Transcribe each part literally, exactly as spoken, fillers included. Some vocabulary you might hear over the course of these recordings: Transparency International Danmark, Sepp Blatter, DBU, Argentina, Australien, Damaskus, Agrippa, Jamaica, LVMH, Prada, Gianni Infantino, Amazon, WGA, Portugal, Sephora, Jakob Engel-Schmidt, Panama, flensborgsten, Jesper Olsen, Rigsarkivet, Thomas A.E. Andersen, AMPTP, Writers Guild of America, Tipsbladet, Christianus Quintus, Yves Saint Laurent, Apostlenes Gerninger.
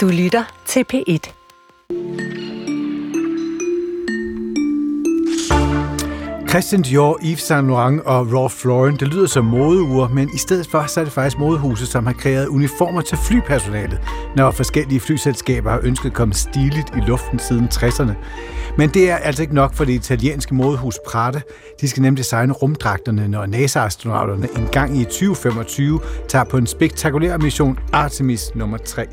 Du lytter til P et. Christian Dior, Yves Saint Laurent og Ralph Lauren, det lyder som modeure, men i stedet for så er det faktisk modehuset, som har kreeret uniformer til flypersonalet, når forskellige flyselskaber har ønsket at komme stiligt i luften siden tresserne. Men det er altså ikke nok for det italienske modehus Prada. De skal nemlig designe rumdragterne, når NASA-astronauterne en gang i tyve femogtyve tager på en spektakulær mission Artemis nummer tre.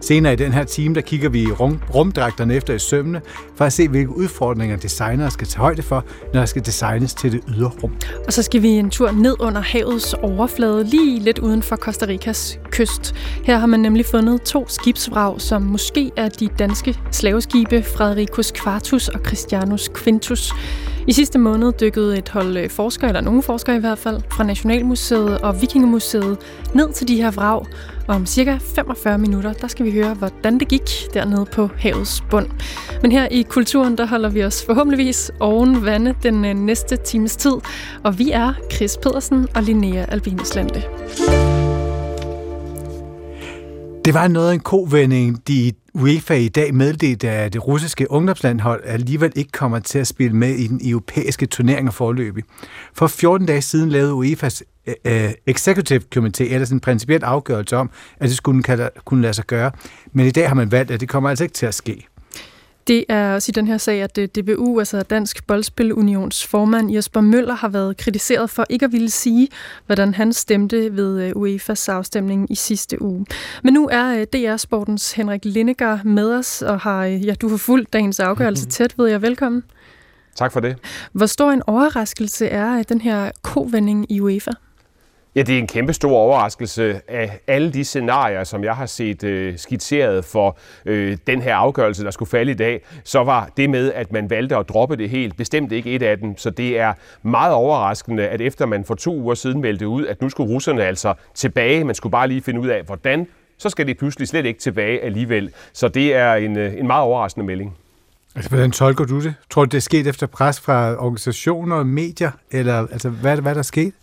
Senere i den her time, der kigger vi i rum, rumdragterne efter i sømmene, for at se, hvilke udfordringer designere skal tage højde for, når der skal designes til det ydre rum. Og så skal vi en tur ned under havets overflade, lige lidt uden for Costa Ricas kyst. Her har man nemlig fundet to skibsvrag, som måske er de danske slaveskibe Fredericus Quartus og Christianus Quintus. I sidste måned dykkede et hold forskere, eller nogle forskere i hvert fald, fra Nationalmuseet og Vikingemuseet ned til de her vrag. Og om cirka femogfyrre minutter, der skal vi høre, hvordan det gik dernede på havets bund. Men her i Kulturen, der holder vi os forhåbentligvis oven vande den næste times tid. Og vi er Chris Pedersen og Linnea Albinus-Lande. Det var noget af en kovending, de UEFA i dag meddelte, at det russiske ungdomslandhold alligevel ikke kommer til at spille med i den europæiske turnering og forløb. For fjorten dage siden lavede U E F A's øh, Executive Committee ellers en principiel afgørelse om, at det skulle kunne lade sig gøre. Men i dag har man valgt, at det kommer altså ikke til at ske. Det er også i den her sag, at D B U, altså Dansk Boldspilunions formand Jesper Møller, har været kritiseret for ikke at ville sige, hvordan han stemte ved U E F A's afstemning i sidste uge. Men nu er D R-sportens Henrik Liniger med os, og har, ja, du har fulgt dagens afgørelse tæt, ved jeg. Velkommen. Tak for det. Hvor stor en overraskelse er den her kovending i UEFA? Ja, det er en kæmpe stor overraskelse af alle de scenarier, som jeg har set øh, skitseret for øh, den her afgørelse, der skulle falde i dag. Så var det med, at man valgte at droppe det helt, bestemt ikke et af dem. Så det er meget overraskende, at efter man for to uger siden meldte ud, at nu skulle russerne altså tilbage. Man skulle bare lige finde ud af, hvordan. Så skal det pludselig slet ikke tilbage alligevel. Så det er en, en meget overraskende melding. Altså, hvordan tolker du det? Tror du, det er sket efter pres fra organisationer og medier? Eller altså, hvad, hvad er der sket?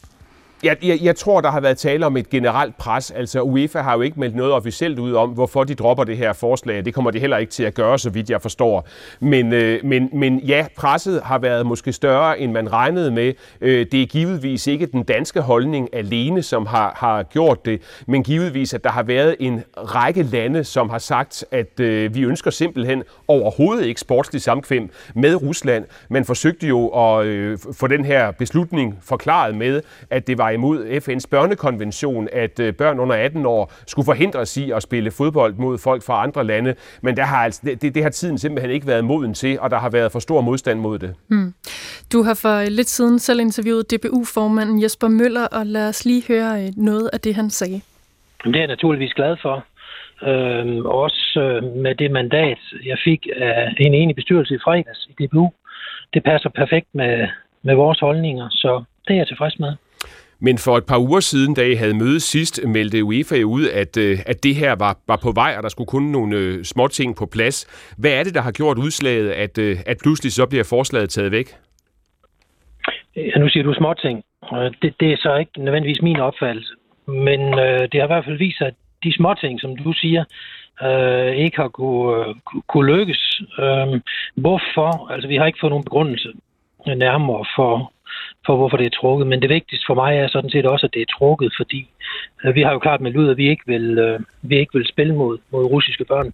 Jeg, jeg, jeg tror, der har været tale om et generelt pres. Altså UEFA har jo ikke meldt noget officielt ud om, hvorfor de dropper det her forslag. Det kommer de heller ikke til at gøre, så vidt jeg forstår. Men, øh, men, men ja, presset har været måske større, end man regnede med. Øh, det er givetvis ikke den danske holdning alene, som har, har gjort det, men givetvis, at der har været en række lande, som har sagt, at øh, vi ønsker simpelthen overhovedet ikke sportslig samkvem med Rusland. Man forsøgte jo at øh, få den her beslutning forklaret med, at det var imod F N's børnekonvention, at børn under atten år skulle forhindres i at spille fodbold mod folk fra andre lande. Men der har altså, det, det har tiden simpelthen ikke været moden til, og der har været for stor modstand mod det. Mm. Du har for lidt siden selv interviewet D B U-formanden Jesper Møller, og lad os lige høre noget af det, han sagde. Det er jeg naturligvis glad for. Øhm, også med det mandat, jeg fik af en enig bestyrelse i fredags i D B U. Det passer perfekt med, med vores holdninger, så det er jeg tilfreds med. Men for et par uger siden, da I havde mødet sidst, meldte UEFA ud, at, at det her var, var på vej, og der skulle kun nogle små ting på plads. Hvad er det, der har gjort udslaget, at, at pludselig så bliver forslaget taget væk? Ja, nu siger du små ting. Det, det er så ikke nødvendigvis min opfattelse. Men øh, det har i hvert fald vist sig, at de små ting, som du siger, øh, ikke har kunne, kunne lykkes. Øh, hvorfor? Altså, vi har ikke fået nogen begrundelse nærmere for... for hvorfor det er trukket, men det vigtigste for mig er sådan set også, at det er trukket, fordi vi har jo klart meldt ud, at vi ikke vil, vi ikke vil spille mod, mod russiske børn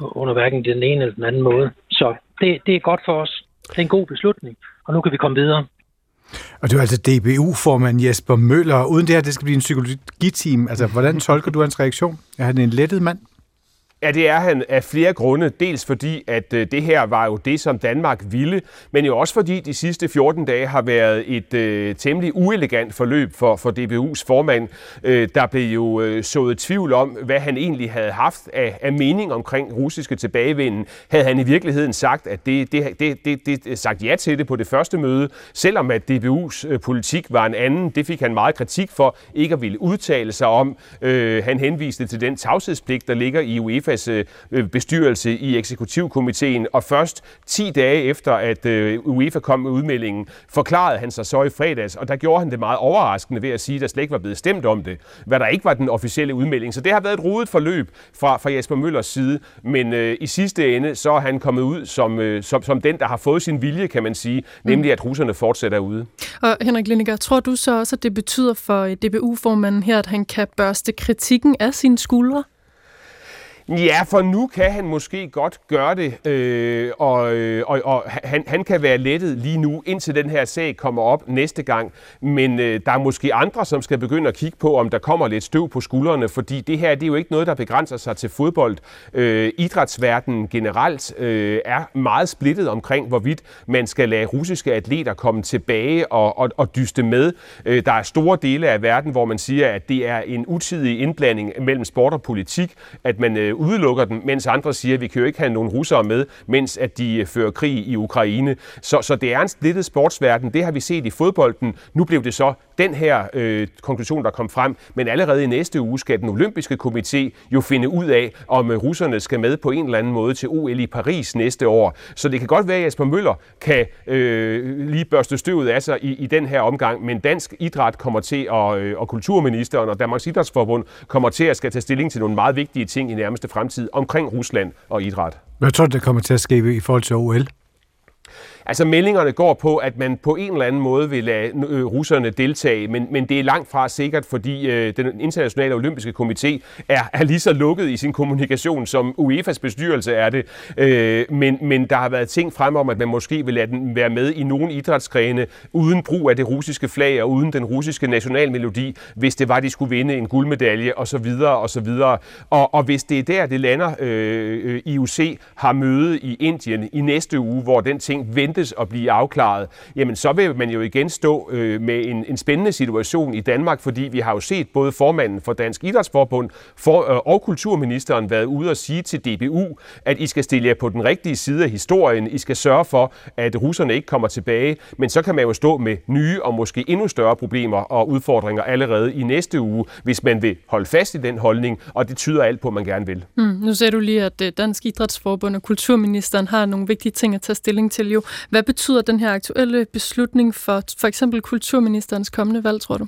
under hverken den ene eller den anden måde. Så det, det er godt for os. Det er en god beslutning, og nu kan vi komme videre. Og det er altså D B U-formand Jesper Møller. Uden det her, det skal blive en psykologiteam. Altså, hvordan tolker du hans reaktion? Er han en lettet mand? Ja, det er han af flere grunde. Dels fordi, at det her var jo det, som Danmark ville, men jo også fordi de sidste fjorten dage har været et øh, temmelig uelegant forløb for, for D B U's formand. Øh, der blev jo øh, sået tvivl om, hvad han egentlig havde haft af, af mening omkring russiske tilbagevenden. Havde han i virkeligheden sagt, at det, det, det, det, det sagt ja til det på det første møde, selvom at D B U's øh, politik var en anden. Det fik han meget kritik for, ikke at ville udtale sig om. Øh, han henviste til den tavshedspligt, der ligger i UEFA UEFAs bestyrelse i eksekutivkomiteen, og først ti dage efter, at UEFA kom med udmeldingen, forklarede han sig så i fredags, og der gjorde han det meget overraskende ved at sige, at der slet ikke var blevet stemt om det, hvad der ikke var den officielle udmelding. Så det har været et rodet forløb fra, fra Jesper Møllers side, men øh, i sidste ende, så er han kommet ud som, øh, som, som den, der har fået sin vilje, kan man sige, mm. nemlig at russerne fortsætter ude. Og Henrik Liniger, tror du så også, at det betyder for D B U-formanden her, at han kan børste kritikken af sine skuldre? Ja, for nu kan han måske godt gøre det, øh, og, og, og han, han kan være lettet lige nu, indtil den her sag kommer op næste gang. Men øh, der er måske andre, som skal begynde at kigge på, om der kommer lidt støv på skuldrene, fordi det her det er jo ikke noget, der begrænser sig til fodbold. Øh, idrætsverdenen generelt øh, er meget splittet omkring, hvorvidt man skal lade russiske atleter komme tilbage og, og, og dyste med. Øh, der er store dele af verden, hvor man siger, at det er en utidig indblanding mellem sport og politik, at man øh, udelukker dem, mens andre siger, at vi kan jo ikke have nogen russere med, mens at de fører krig i Ukraine. Så, så det er en splittet sportsverden. Det har vi set i fodbolden. Nu blev det så den her øh, konklusion, der kom frem. Men allerede i næste uge skal den olympiske komité jo finde ud af, om russerne skal med på en eller anden måde til O L i Paris næste år. Så det kan godt være, at Jesper Møller kan øh, lige børste støvet af sig i, i den her omgang. Men dansk idræt kommer til, og, øh, og kulturministeren og Danmarks Idrætsforbund kommer til at skal tage stilling til nogle meget vigtige ting i nærmeste fremtid omkring Rusland og idræt. Hvad tror du, der kommer til at ske i forhold til O L? Altså meldingerne går på, at man på en eller anden måde vil lade russerne deltage, men, men det er langt fra sikkert, fordi øh, den internationale olympiske komité er, er lige så lukket i sin kommunikation, som U E F A's bestyrelse er det. Øh, men, men der har været ting frem om, at man måske vil lade den være med i nogle idrætsgrene, uden brug af det russiske flag og uden den russiske nationalmelodi, hvis det var, de skulle vinde en guldmedalje osv. osv. Og, og hvis det er der, det lander, øh, I O C har møde i Indien i næste uge, hvor den ting venter at blive afklaret, jamen så vil man jo igen stå øh, med en, en spændende situation i Danmark, fordi vi har jo set både formanden for Dansk Idrætsforbund for, øh, og kulturministeren været ude og sige til D B U, at I skal stille jer på den rigtige side af historien, I skal sørge for, at russerne ikke kommer tilbage, men så kan man jo stå med nye og måske endnu større problemer og udfordringer allerede i næste uge, hvis man vil holde fast i den holdning, og det tyder alt på, at man gerne vil. Mm, nu ser du lige, at Dansk Idrætsforbund og kulturministeren har nogle vigtige ting at tage stilling til jo. Hvad betyder den her aktuelle beslutning for for eksempel kulturministerens kommende valg, tror du?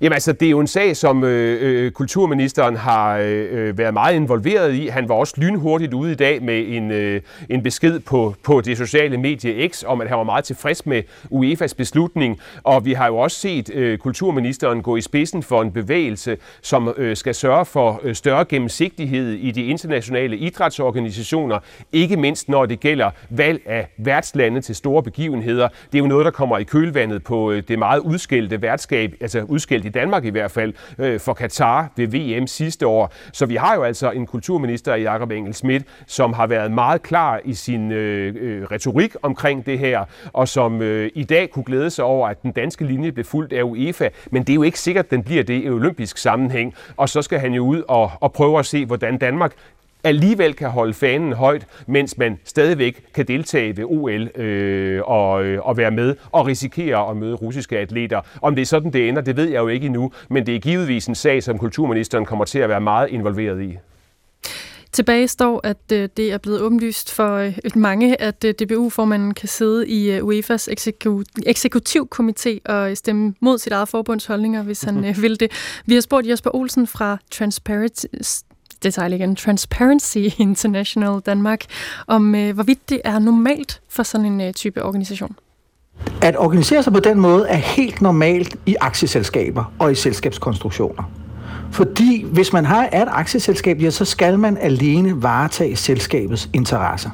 Jamen altså, det er jo en sag, som øh, kulturministeren har øh, været meget involveret i. Han var også lynhurtigt ude i dag med en, øh, en besked på, på det sociale medie X, om at han var meget tilfreds med U E F A's beslutning. Og vi har jo også set øh, kulturministeren gå i spidsen for en bevægelse, som øh, skal sørge for øh, større gennemsigtighed i de internationale idrætsorganisationer. Ikke mindst, når det gælder valg af værtslande til store begivenheder. Det er jo noget, der kommer i kølvandet på øh, det meget udskældte værtskab, altså udskældte Danmark i hvert fald, øh, for Katar ved V M sidste år. Så vi har jo altså en kulturminister, Jakob Engel-Schmidt, som har været meget klar i sin øh, øh, retorik omkring det her, og som øh, i dag kunne glæde sig over, at den danske linje blev fulgt af UEFA, men det er jo ikke sikkert, at den bliver det i olympisk sammenhæng, og så skal han jo ud og, og prøve at se, hvordan Danmark alligevel kan holde fanen højt, mens man stadigvæk kan deltage ved O L øh, og, øh, og være med og risikere at møde russiske atleter. Om det er sådan, det ender, det ved jeg jo ikke endnu, men det er givetvis en sag, som kulturministeren kommer til at være meget involveret i. Tilbage står, at det er blevet åbenlyst for mange, at D B U-formanden kan sidde i U E F A's eksekutivkomité og stemme mod sit eget forbunds holdninger, hvis han mm-hmm. vil det. Vi har spurgt Jesper Olsen fra Transparency Detail igen, Transparency International Danmark, om øh, hvorvidt det er normalt for sådan en øh, type organisation. At organisere sig på den måde er helt normalt i aktieselskaber og i selskabskonstruktioner. Fordi hvis man har et aktieselskab, ja, så skal man alene varetage selskabets interesser.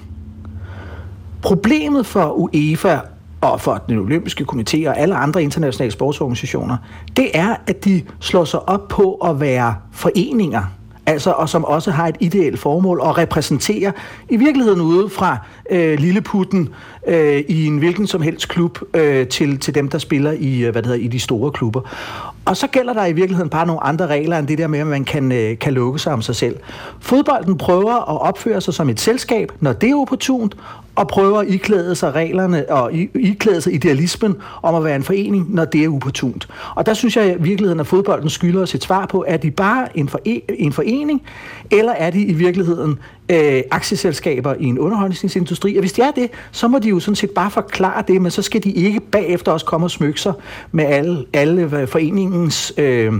Problemet for UEFA og for den olympiske komité og alle andre internationale sportsorganisationer, det er, at de slår sig op på at være foreninger, altså, og som også har et ideelt formål og repræsenterer i virkeligheden ude fra øh, lilleputten øh, i en hvilken som helst klub øh, til, til dem, der spiller i, hvad det hedder, i de store klubber. Og så gælder der i virkeligheden bare nogle andre regler end det der med, at man kan, øh, kan lukke sig om sig selv. Fodbolden prøver at opføre sig som et selskab, når det er opportunt, og prøver at iklæde sig reglerne og iklæde sig idealismen om at være en forening, når det er uopportunt. Og der synes jeg, at virkeligheden af fodbolden skylder os et svar på, er de bare en, fore- en forening, eller er de i virkeligheden øh, aktieselskaber i en underholdningsindustri? Og hvis de er det, så må de jo sådan set bare forklare det, men så skal de ikke bagefter også komme og smykke sig med alle, alle foreningens øh,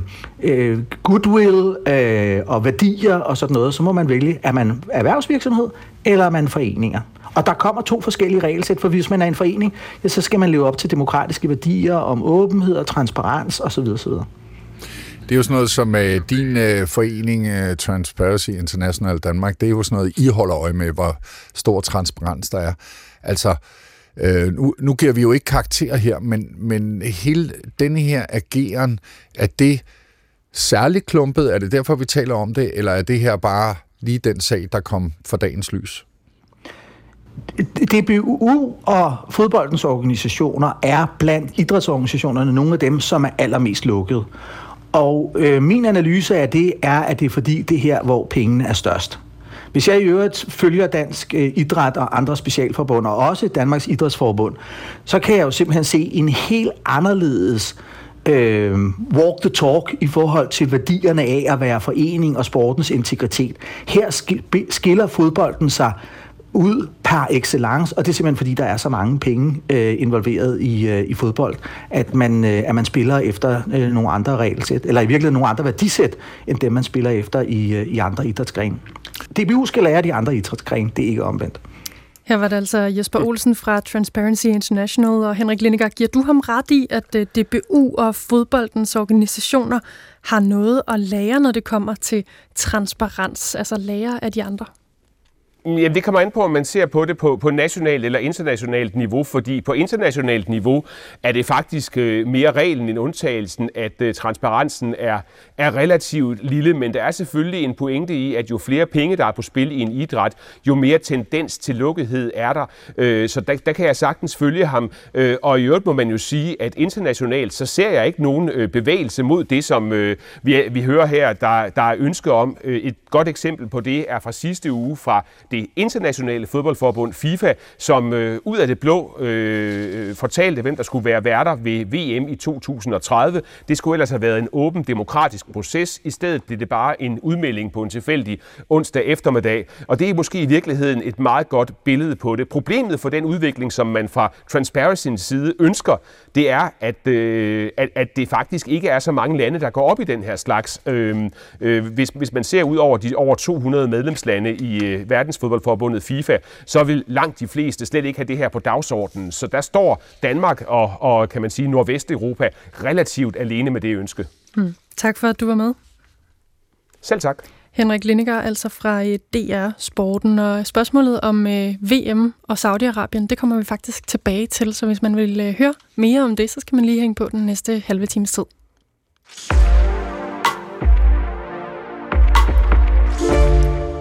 øh, goodwill øh, og værdier og sådan noget. Så må man vælge, er man erhvervsvirksomhed, eller er man foreninger? Og der kommer to forskellige regelsæt, for hvis man er en forening, ja, så skal man leve op til demokratiske værdier om åbenhed og transparens osv. osv. Det er jo sådan noget som øh, din øh, forening, øh, Transparency International Danmark, det er jo sådan noget, I holder øje med, hvor stor transparens der er. Altså, øh, nu, nu giver vi jo ikke karakter her, men, men hele denne her ageren, er det særligt klumpet? Er det derfor, vi taler om det? Eller er det her bare lige den sag, der kom for dagens lys? D B U og fodboldens organisationer er blandt idrætsorganisationerne nogle af dem, som er allermest lukkede. Og øh, min analyse af det er, at det er fordi det her, hvor pengene er størst. Hvis jeg i øvrigt følger dansk øh, idræt og andre specialforbund, og også Danmarks Idrætsforbund, så kan jeg jo simpelthen se en helt anderledes øh, walk the talk i forhold til værdierne af at være forening og sportens integritet. Her skiller fodbolden sig ud par excellence, og det er simpelthen fordi, der er så mange penge øh, involveret i, øh, i fodbold, at man, øh, at man spiller efter øh, nogle andre regelsæt, eller i virkeligheden nogle andre værdisæt, end dem man spiller efter i, øh, i andre idrætsgrene. D B U skal lære de andre idrætsgrene, det er ikke omvendt. Her var det altså Jesper Olsen fra Transparency International, og Henrik Liniger, giver du ham ret i, at D B U og fodboldens organisationer har noget at lære, når det kommer til transparens, altså lære af de andre? Jamen, det kommer an på, om man ser på det på, på nationalt eller internationalt niveau, fordi på internationalt niveau er det faktisk mere reglen end undtagelsen, at transparensen er, er relativt lille, men der er selvfølgelig en pointe i, at jo flere penge, der er på spil i en idræt, jo mere tendens til lukkethed er der. Så der, der kan jeg sagtens følge ham, og i øvrigt må man jo sige, at internationalt, så ser jeg ikke nogen bevægelse mod det, som vi, vi hører her, der, der er ønske om. Et godt eksempel på det er fra sidste uge fra det internationale fodboldforbund FIFA, som øh, ud af det blå øh, fortalte, hvem der skulle være værter ved V M i to tusind og tredive. Det skulle ellers have været en åben demokratisk proces. I stedet blev det bare en udmelding på en tilfældig onsdag eftermiddag. Og det er måske i virkeligheden et meget godt billede på det. Problemet for den udvikling, som man fra Transparency's side ønsker, det er, at, øh, at, at det faktisk ikke er så mange lande, der går op i den her slags. Øh, øh, hvis, hvis man ser ud over de over to hundrede medlemslande i øh, verdens fodboldforbundet FIFA, så vil langt de fleste slet ikke have det her på dagsordenen. Så der står Danmark og, og kan man sige, Nordvesteuropa relativt alene med det ønske. Mm. Tak for, at du var med. Selv tak. Henrik Liniger, altså fra D R Sporten. Og spørgsmålet om øh, V M og Saudi-Arabien, det kommer vi faktisk tilbage til. Så hvis man vil øh, høre mere om det, så skal man lige hænge på den næste halve times tid.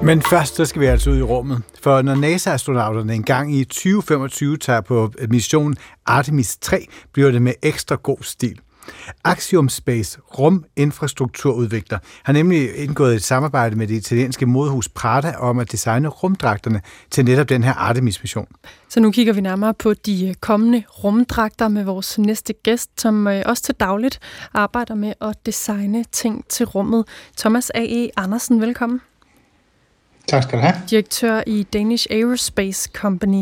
Men først, så skal vi altså ud i rummet. For når NASA-astronauterne engang i tyve femogtyve tager på mission Artemis tre, bliver det med ekstra god stil. Axiom Space, ruminfrastrukturudvikler, har nemlig indgået et samarbejde med det italienske modehus Prada om at designe rumdragterne til netop den her Artemis-mission. Så nu kigger vi nærmere på de kommende rumdragter med vores næste gæst, som også til dagligt arbejder med at designe ting til rummet. Thomas A E. Andersen, velkommen. Tak skal du have. Direktør i Danish Aerospace Company.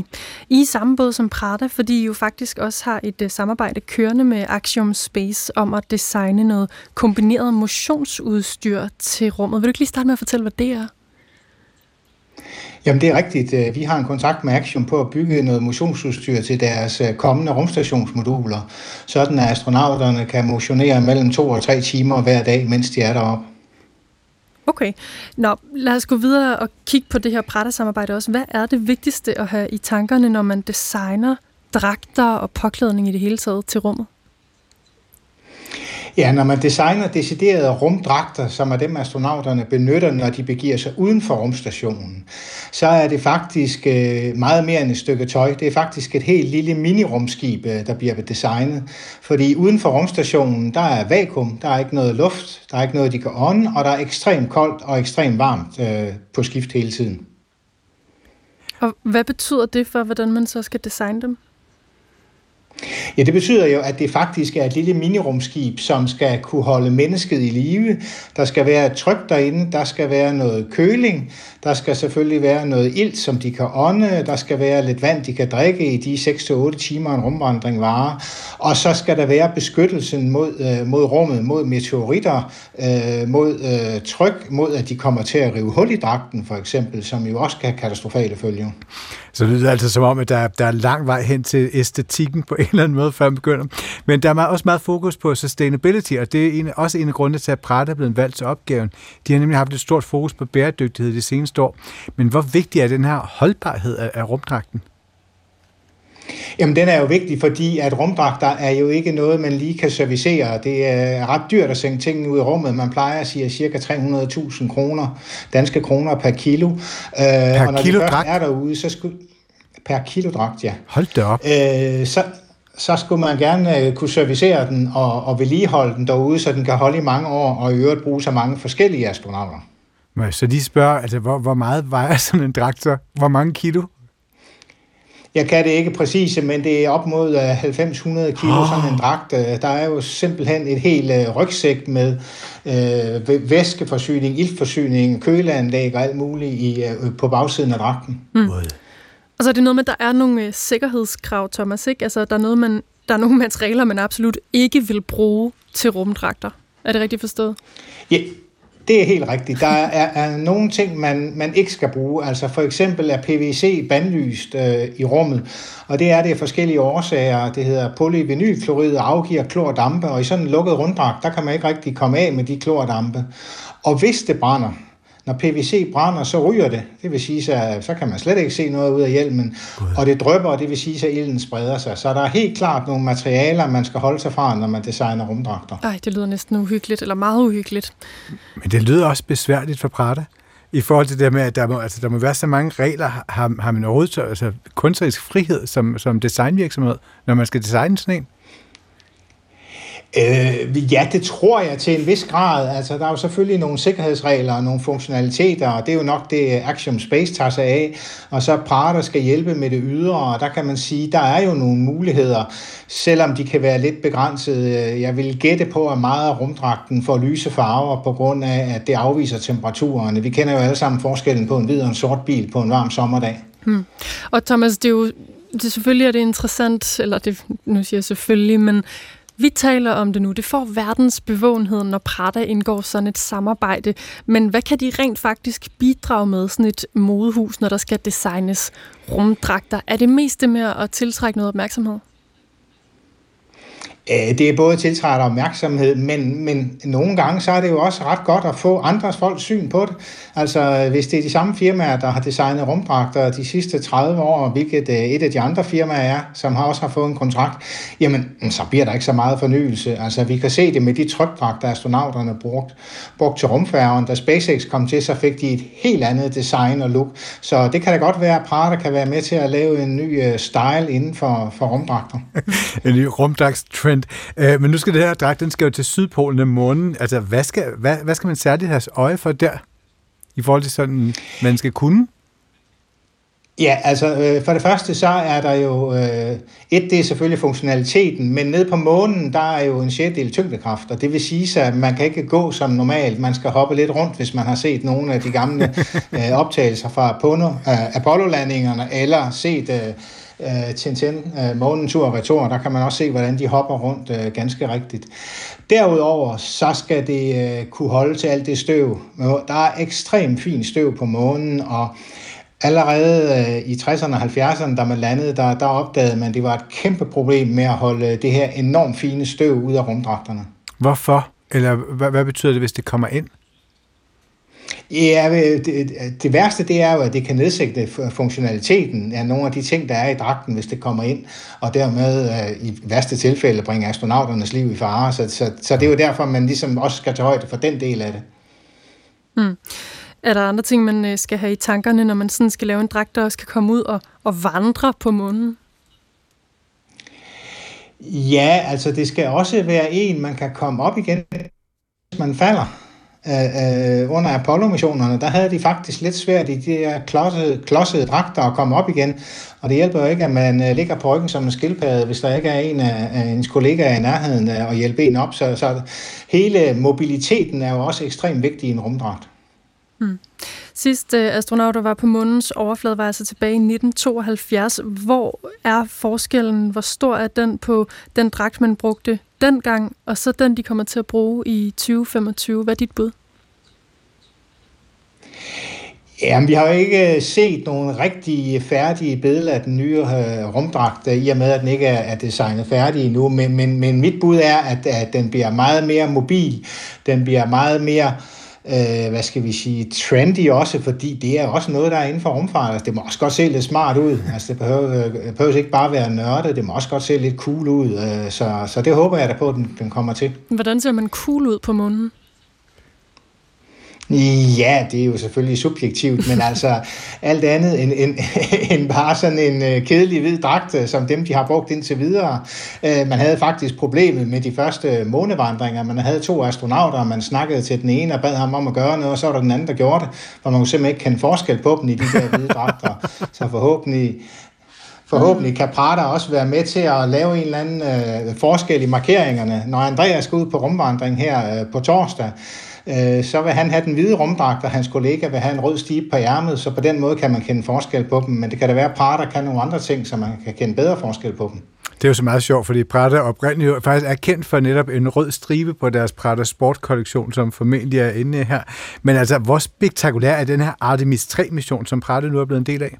I er samme båd som Prada, fordi I jo faktisk også har et uh, samarbejde kørende med Axiom Space om at designe noget kombineret motionsudstyr til rummet. Vil du ikke lige starte med at fortælle, hvad det er? Jamen det er rigtigt. Vi har en kontrakt med Axiom på at bygge noget motionsudstyr til deres kommende rumstationsmoduler, sådan at astronauterne kan motionere mellem to og tre timer hver dag, mens de er deroppe. Okay. Nå, lad os gå videre og kigge på det her Prada-samarbejde også. Hvad er det vigtigste at have i tankerne, når man designer dragter og påklædning i det hele taget til rummet? Ja, når man designer deciderede rumdragter, som er dem astronauterne benytter, når de begiver sig uden for rumstationen, så er det faktisk meget mere end et stykke tøj. Det er faktisk et helt lille minirumskib, der bliver designet. Fordi uden for rumstationen, der er vakuum, der er ikke noget luft, der er ikke noget, de kan ånde, og der er ekstremt koldt og ekstremt varmt øh, på skift hele tiden. Og hvad betyder det for, hvordan man så skal designe dem? Ja, det betyder jo, at det faktisk er et lille minirumskib, som skal kunne holde mennesket i live. Der skal være et tryk derinde, der skal være noget køling, der skal selvfølgelig være noget ilt, som de kan ånde, der skal være lidt vand, de kan drikke i de seks til otte timer, en rumvandring varer. Og så skal der være beskyttelsen mod, mod rummet, mod meteoritter, mod tryk, mod at de kommer til at rive hul i dragten, for eksempel, som jo også kan have katastrofale følger. Så det lyder altså som om, at der, der er lang vej hen til æstetikken på en eller anden måde, før man begynder. Men der er også meget fokus på sustainability, og det er en, også en af grundene til, at Prada er blevet valgt til opgaven. De har nemlig haft et stort fokus på bæredygtighed de seneste år. Men hvor vigtig er den her holdbarhed af, af rumdragten? Jamen, den er jo vigtig, fordi at rumdragter er jo ikke noget, man lige kan servicere. Det er ret dyrt at sende tingene ud i rummet. Man plejer at sige cirka tre hundrede tusind kroner, danske kroner per kilo. Per og når kilo de først er derude, så skulle... Per kilodragt, ja. Hold da op. Øh, så... så skulle man gerne kunne servicere den og, og vedligeholde den derude, så den kan holde i mange år, og i øvrigt bruge så mange forskellige astronauter. Så de spørger, altså, hvor, hvor meget vejer sådan en dragt så? Hvor mange kilo? Jeg kan det ikke præcise, men det er op mod halvfems hundrede kilo, oh. sådan en dragt. Der er jo simpelthen et helt rygsæk med øh, væskeforsyning, iltforsyning, køleanlæg og alt muligt i, øh, på bagsiden af dragten. Mm. Altså, det er noget med, der er nogle øh, sikkerhedskrav, Thomas, ikke? Altså, der er, noget, man, der er nogle materialer, man absolut ikke vil bruge til rumdragter. Er det rigtigt forstået? Ja, yeah, det er helt rigtigt. Der er, er nogle ting, man, man ikke skal bruge. Altså, for eksempel er P V C bandlyst øh, i rummet, og det er det forskellige årsager. Det hedder polyvinylfluorid og afgiver klordampe, og i sådan en lukket rumdragt, der kan man ikke rigtig komme af med de klordampe. Og hvis det brænder, når P V C brænder, så ryger det. Det vil sige, så, så kan man slet ikke se noget ud af hjelmen. God. Og det drypper, og det vil sige, så ilden spreder sig. Så der er helt klart nogle materialer, man skal holde sig fra, når man designer rumdragter. Ej, det lyder næsten uhyggeligt, eller meget uhyggeligt. Men det lyder også besværligt for Prada. I forhold til det med, at der må, altså, der må være så mange regler, har, har man overhovedet altså, kunstnerisk frihed som, som designvirksomhed, når man skal designe sådan en? Øh, ja, det tror jeg til en vis grad. Altså, der er jo selvfølgelig nogle sikkerhedsregler og nogle funktionaliteter, og det er jo nok det, Axiom Space tager sig af. Og så Prada skal hjælpe med det ydre, og der kan man sige, der er jo nogle muligheder, selvom de kan være lidt begrænsede. Jeg vil gætte på, at meget af rumdragten får lyse farver på grund af, at det afviser temperaturerne. Vi kender jo alle sammen forskellen på en hvid og en sort bil på en varm sommerdag. Hmm. Og Thomas, det er jo det, selvfølgelig er det interessant, eller det, nu siger jeg selvfølgelig, men vi taler om det nu. Det får verdens bevågenhed, når Prada indgår sådan et samarbejde. Men hvad kan de rent faktisk bidrage med sådan et modehus, når der skal designes rumdragter? Er det mest det med at tiltrække noget opmærksomhed? Det er både tiltrækker opmærksomhed, men, men nogle gange så er det jo også ret godt at få andres folks syn på det. Altså, hvis det er de samme firmaer, der har designet rumdragter de sidste tredive år, hvilket et af de andre firmaer er, som også har fået en kontrakt, jamen, så bliver der ikke så meget fornyelse. Altså, vi kan se det med de trykdragter, astronauterne brugt, brugt til rumfærgen. Da SpaceX kom til, så fik de et helt andet design og look. Så det kan da godt være, at Prada kan være med til at lave en ny style inden for, for rumdragter. En ny rumdragtstrend. Men nu skal det her dragt, den skal jo til Sydpolen om måneden. Altså, hvad skal, hvad, hvad skal man særligt have øje for der, i forhold til sådan, man skal kunne? Ja, altså øh, for det første, så er der jo, øh, et, det er selvfølgelig funktionaliteten, men ned på månen, der er jo en sjettedel tyngdekraft, og det vil sige, at man kan ikke gå som normalt, man skal hoppe lidt rundt, hvis man har set nogle af de gamle øh, optagelser fra øh, Apollo-landingerne, eller set øh, Tintin, månentur og retur, der kan man også se, hvordan de hopper rundt øh, ganske rigtigt. Derudover, så skal det øh, kunne holde til alt det støv. Der er ekstremt fint støv på månen, og allerede øh, i tresserne og halvfjerdserne, da man landede, der, der opdagede man, at det var et kæmpe problem med at holde det her enormt fine støv ud af rumdragterne. Hvorfor? Eller hvad, hvad betyder det, hvis det kommer ind? Ja, det, det værste det er jo, at det kan nedsætte funktionaliteten af nogle af de ting, der er i dragten, hvis det kommer ind, og dermed i værste tilfælde bringer astronauternes liv i fare. Så, så, så det er jo derfor, man ligesom også skal tage højde for den del af det. Mm. Er der andre ting, man skal have i tankerne, når man sådan skal lave en dragt, der også kan komme ud og, og vandre på månen? Ja, altså det skal også være en, man kan komme op igen, hvis man falder. øh, under Apollo-missionerne, der havde de faktisk lidt svært i de her klodsede, klodsede dragter at komme op igen, og det hjælper jo ikke, at man ligger på ryggen som en skildpadde, hvis der ikke er en af ens kollegaer i nærheden og hjælpe en op, så, så hele mobiliteten er jo også ekstremt vigtig i en rumdragt. Hmm. Sidste astronauter var på månens overflade, var altså tilbage i nitten tooghalvfjerds. Hvor er forskellen? Hvor stor er den på den dragt, man brugte dengang, og så den, de kommer til at bruge i tyve femogtyve? Hvad er dit bud? Jamen, vi har jo ikke set nogen rigtig færdige billeder af den nye øh, rumdragt, i og med, at den ikke er, er designet færdig endnu. Men, men, men mit bud er, at, at den bliver meget mere mobil. Den bliver meget mere... Øh, hvad skal vi sige, trendy også, fordi det er også noget, der er inden for rumfart. Altså, det må også godt se lidt smart ud. Altså, det behøver, øh, behøver ikke bare være nørdet, det må også godt se lidt cool ud. Øh, så, så det håber jeg da på, at den, den kommer til. Hvordan ser man cool ud på månen? Ja, det er jo selvfølgelig subjektivt, men altså alt andet end, end, end bare sådan en kedelig hvid dragt, som dem, de har brugt indtil videre. Man havde faktisk problemet med de første månevandringer. Man havde to astronauter, og man snakkede til den ene og bad ham om at gøre noget, og så var der den anden, der gjorde det, for man kunne simpelthen ikke kende forskel på dem i de der hvide dragter. Så forhåbentlig... Forhåbentlig kan Prada også være med til at lave en eller anden øh, forskel i markeringerne. Når Andreas skal ud på rumvandring her øh, på torsdag, øh, så vil han have den hvide rumdragt, og hans kollega vil have en rød stibe på ærmet, så på den måde kan man kende forskel på dem. Men det kan da være, at Prada kan nogle andre ting, så man kan kende bedre forskel på dem. Det er jo så meget sjovt, fordi Prada oprindeligt faktisk er kendt for netop en rød stribe på deres Prada Sport-kollektion, som formentlig er inde her. Men altså, hvor spektakulær er den her Artemis tre-mission, som Prada nu er blevet en del af?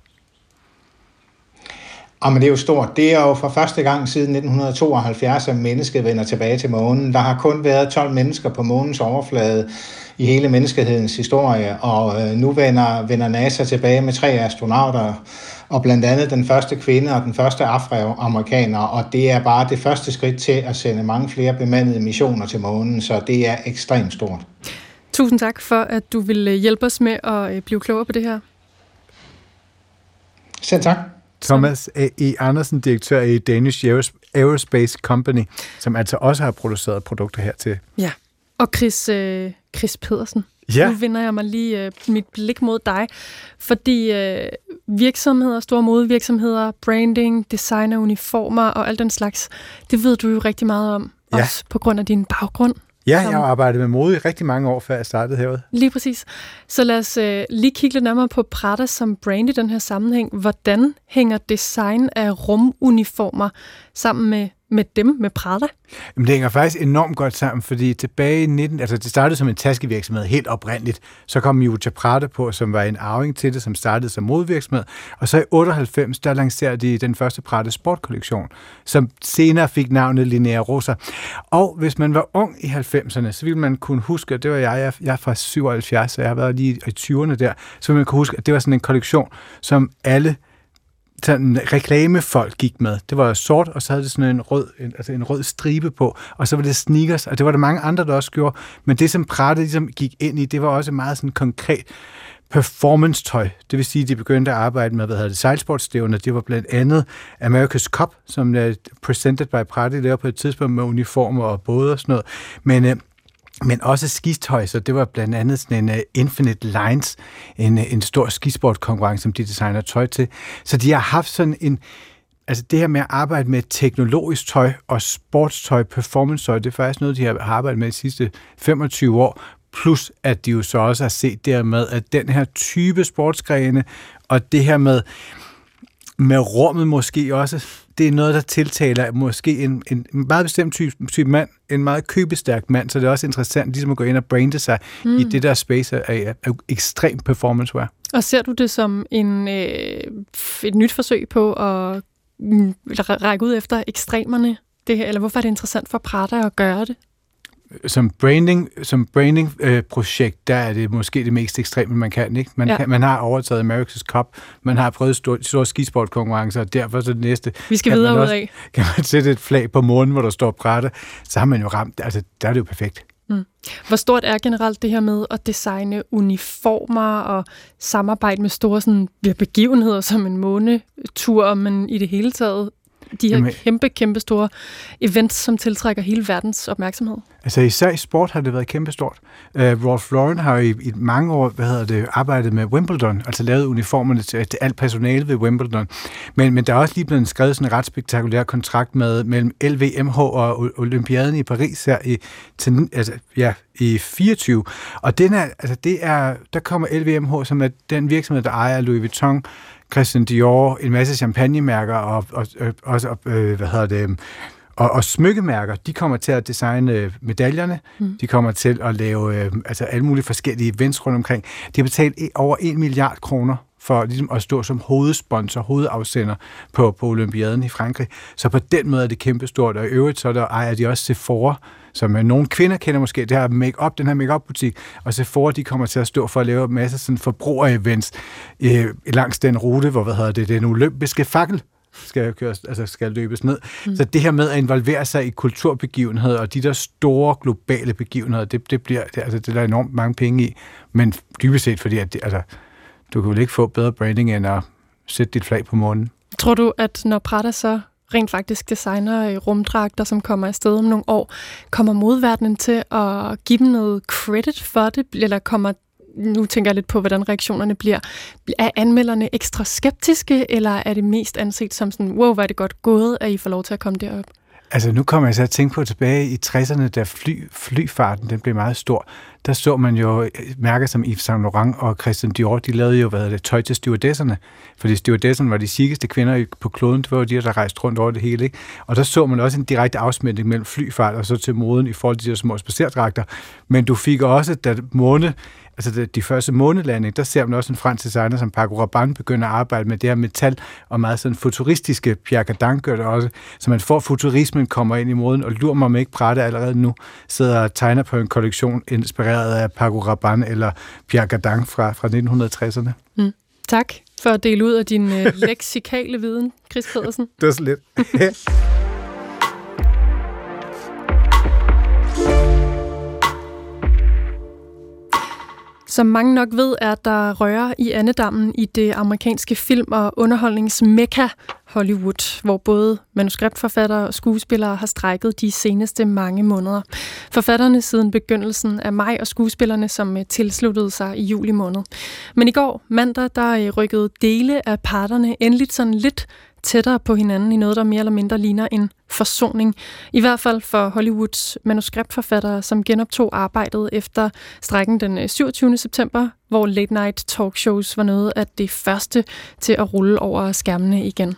Jamen, det er jo stort. Det er jo for første gang siden nitten tooghalvfjerds, at mennesket vender tilbage til månen. Der har kun været tolv mennesker på månens overflade i hele menneskehedens historie, og nu vender, vender NASA tilbage med tre astronauter, og blandt andet den første kvinde og den første afroamerikaner, og det er bare det første skridt til at sende mange flere bemandede missioner til månen, så det er ekstremt stort. Tusind tak for, at du ville hjælpe os med at blive klogere på det her. Selv tak. Thomas E. Andersen, direktør i Danish Aerospace Company, som altså også har produceret produkter hertil. Ja, og Chris, øh, Chris Pedersen. Ja. Nu vender jeg mig lige øh, mit blik mod dig, fordi øh, virksomheder, store modevirksomheder, branding, designer, uniformer og alt den slags, det ved du jo rigtig meget om, ja. Også på grund af din baggrund. Ja, jeg har arbejdet med mode i rigtig mange år, før jeg startede herude. Lige præcis. Så lad os øh, lige kigge lidt nærmere på Prada som brand i den her sammenhæng. Hvordan hænger design af rumuniformer sammen med, med dem, med Prada? Jamen, det hænger faktisk enormt godt sammen, fordi tilbage i nitten... Altså, det startede som en taskevirksomhed helt oprindeligt. Så kom Julia Prada på, som var en arving til det, som startede som modevirksomhed. Og så i otteoghalvfems, der lancerede de den første Prada Sport-kollektion, som senere fik navnet Linea Rosa. Og hvis man var ung i halvfemserne, så ville man kunne huske, og det var jeg, jeg er fra syvoghalvfjerds, så jeg har været lige i tyverne der, så ville man kunne huske, at det var sådan en kollektion, som alle... sådan reklamefolk gik med. Det var sort, og så havde det sådan en rød, en, altså en rød stribe på, og så var det sneakers, og det var der mange andre, der også gjorde, men det, som Prada ligesom gik ind i, det var også meget sådan konkret performance-tøj. Det vil sige, at de begyndte at arbejde med, hvad hedder det, sejlsportsstævner. Det var blandt andet America's Cup, som er presented by Prada, laver på et tidspunkt med uniformer og både og sådan noget, men men også skistøj, så det var blandt andet sådan en uh, Infinite Lines, en, en stor skisportkonkurrence, som de designer tøj til. Så de har haft sådan en, altså det her med at arbejde med teknologisk tøj og sportstøj, performance-tøj, det er faktisk noget, de har arbejdet med de sidste femogtyve år, plus at de jo så også har set dermed, at den her type sportsgrene og det her med, med rummet måske også, det er noget, der tiltaler måske en, en meget bestemt type, type mand, en meget købestærk mand, så det er også interessant ligesom at gå ind og brande sig mm. i det der space af, af, af ekstrem performance-wear. Og ser du det som en, øh, et nyt forsøg på at øh, række ud efter ekstremerne? Det her, eller hvorfor er det interessant for Prada at gøre det? Som branding, som branding-projekt, øh, der er det måske det mest ekstreme, man kan, ikke? Man, ja. kan, man har overtaget America's Cup, man har prøvet store, store skisportkonkurrencer, og derfor så det næste... Vi skal videre ud af. Kan man sætte et flag på månen, hvor der står Prada, så har man jo ramt... Altså, der er det jo perfekt. Mm. Hvor stort er generelt det her med at designe uniformer og samarbejde med store sådan, begivenheder, som en månetur, men i det hele taget de her Jamen, kæmpe, kæmpe store events, som tiltrækker hele verdens opmærksomhed? Altså især i sport har det været kæmpestort. Uh, Ralph Lauren har i, i mange år hvad hedder det, arbejdet med Wimbledon, altså lavet uniformerne til, til alt personale ved Wimbledon. Men, men der er også lige blevet skrevet sådan en ret spektakulær kontrakt med, mellem L V M H og Olympiaden i Paris her i, til, altså, ja, i fireogtyve. Og den er, altså, det er, der kommer L V M H, som er den virksomhed, der ejer Louis Vuitton, Christian Dior, en masse champagnemærker og, og, og, og, hvad hedder det, og, og smykkemærker. De kommer til at designe medaljerne. Mm. De kommer til at lave altså, alle mulige forskellige events rundt omkring. De har betalt over en milliard kroner for ligesom, at stå som hovedsponsor, hovedafsender på, på Olympiaden i Frankrig. Så på den måde er det kæmpestort. Og i øvrigt så der ejer de også Sephora, som nogle kvinder kender måske, det her make-up, den her make-up-butik, og Sephora, de kommer til at stå for at lave masser af sådan forbrugerevents øh, langs den rute, hvor, hvad hedder det, den olympiske fakkel skal køres, altså skal løbes ned. Mm. Så det her med at involvere sig i kulturbegivenheder og de der store globale begivenheder, det, det bliver, det, altså det er der enormt mange penge i, men dybest set, fordi at det, altså, du kan vel ikke få bedre branding end at sætte dit flag på månen. Tror du, at når Prada så rent faktisk designer rumdragter, som kommer afsted om nogle år, kommer modverdenen til at give dem noget credit for det, eller kommer, nu tænker jeg lidt på, hvordan reaktionerne bliver, er anmelderne ekstra skeptiske, eller er det mest anset som sådan, wow, hvor er det godt gået, at I får lov til at komme derop? Altså nu kommer jeg så at tænke på tilbage i tresserne, da fly, flyfarten den blev meget stor. Der så man jo mærker som Yves Saint Laurent og Christian Dior, de lavede jo hvad det, tøj til stewardesserne. Fordi stewardesserne var de sikkeste kvinder på kloden, det var de, der rejste rundt over det hele. Ikke? Og der så man også en direkte afsmætning mellem flyfart og så til moden i forhold til de små spacerdragter. Men du fik også, da måne, altså de første månelanding, der ser man også en fransk designer som Paco Rabanne begynder at arbejde med det her metal og meget sådan futuristiske. Pierre Cardin gør det også, så man får futurismen kommer ind i moden, og lurer mig om ikke Prada allerede nu sidder og tegner på en kollektion inspireret af Paco Rabanne eller Pierre Cardin fra, fra nitten tresserne. Mm. Tak for at dele ud af din øh, leksikale viden, Chris Pedersen. Det er så lidt. Som mange nok ved, er der røre i andedammen i det amerikanske film- og underholdningsmekka Hollywood, hvor både manuskriptforfattere og skuespillere har strejket de seneste mange måneder. Forfatterne siden begyndelsen af maj og skuespillerne, som tilsluttede sig i juli måned. Men i går mandag, der rykkede dele af parterne endeligt sådan lidt tættere på hinanden i noget, der mere eller mindre ligner en forsoning. I hvert fald for Hollywoods manuskriptforfattere, som genoptog arbejdet efter strejken den syvogtyvende september, hvor late night talkshows var noget af det første til at rulle over skærmene igen.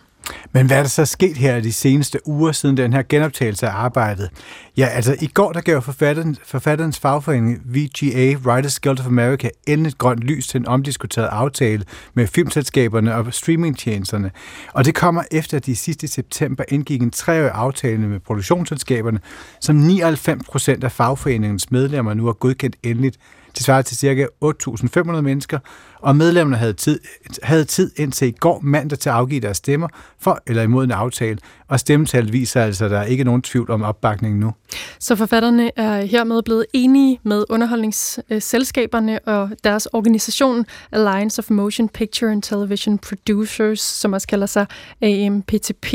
Men hvad er der så sket her de seneste uger siden den her genoptagelse af arbejdet? Ja, altså i går, der gav forfatterens, forfatterens fagforening V G A, Writers Guild of America, endelig et grønt lys til en omdiskuteret aftale med filmselskaberne og streamingtjenesterne. Og det kommer efter, at de sidste september indgik en treårig aftale med produktionsselskaberne, som nioghalvfems procent af fagforeningens medlemmer nu har godkendt endeligt. Det svarer til ca. otte tusind fem hundrede mennesker, og medlemmerne havde tid, havde tid indtil i går mandag til at afgive deres stemmer for eller imod en aftale, og stemmetallet viser altså, at der ikke er nogen tvivl om opbakningen nu. Så forfatterne er hermed blevet enige med underholdningsselskaberne og deres organisation Alliance of Motion Picture and Television Producers, som også kalder sig A M P T P.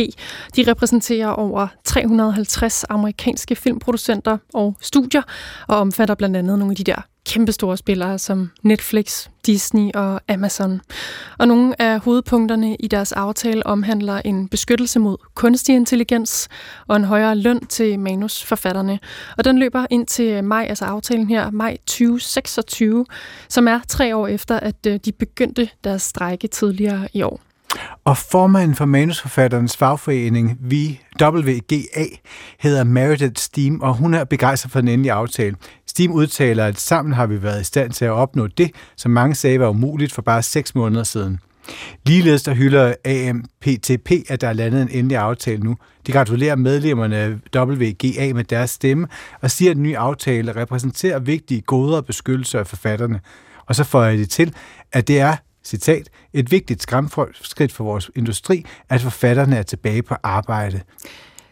De repræsenterer over tre hundrede og halvtreds amerikanske filmproducenter og studier, og omfatter blandt andet nogle af de der kæmpestore spillere som Netflix, Disney og Amazon. Og nogle af hovedpunkterne i deres aftale omhandler en beskyttelse mod kunstig intelligens og en højere løn til manusforfatterne. Og den løber ind til maj, altså aftalen her, maj tyve seksogtyve, som er tre år efter, at de begyndte deres strejke tidligere i år. Og formanden for manusforfatterens fagforening, W G A, hedder Meredith Steam, og hun er begejstret for den endelige aftale. Steam udtaler, at sammen har vi været i stand til at opnå det, som mange sagde var umuligt for bare seks måneder siden. Ligeledes der hylder A M P T P, at der er landet en endelig aftale nu. De gratulerer medlemmerne af W G A med deres stemme, og siger, at den nye aftale repræsenterer vigtige goder og beskyttelser af forfatterne. Og så får jeg det til, at det er, citat, et vigtigt skræmskridt for vores industri, at forfatterne er tilbage på arbejde.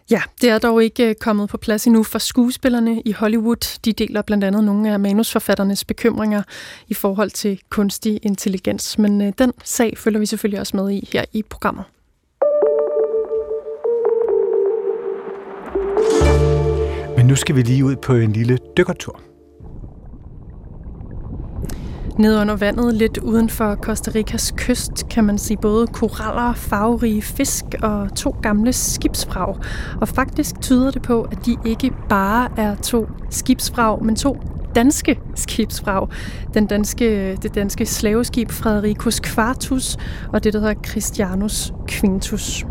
Ja, det er dog ikke kommet på plads endnu for skuespillerne i Hollywood. De deler blandt andet nogle af manusforfatternes bekymringer i forhold til kunstig intelligens. Men den sag følger vi selvfølgelig også med i her i programmet. nu skal vi lige ud på en lille dykkertur. Ned under vandet, lidt uden for Costa Ricas kyst, kan man se både koraller, farverige fisk og to gamle skibsvrag. Og faktisk tyder det på, at de ikke bare er to skibsvrag, men to danske skibsvrag. Den danske, det danske slaveskib Fredericus Quartus og det, der hedder Christianus Quintus.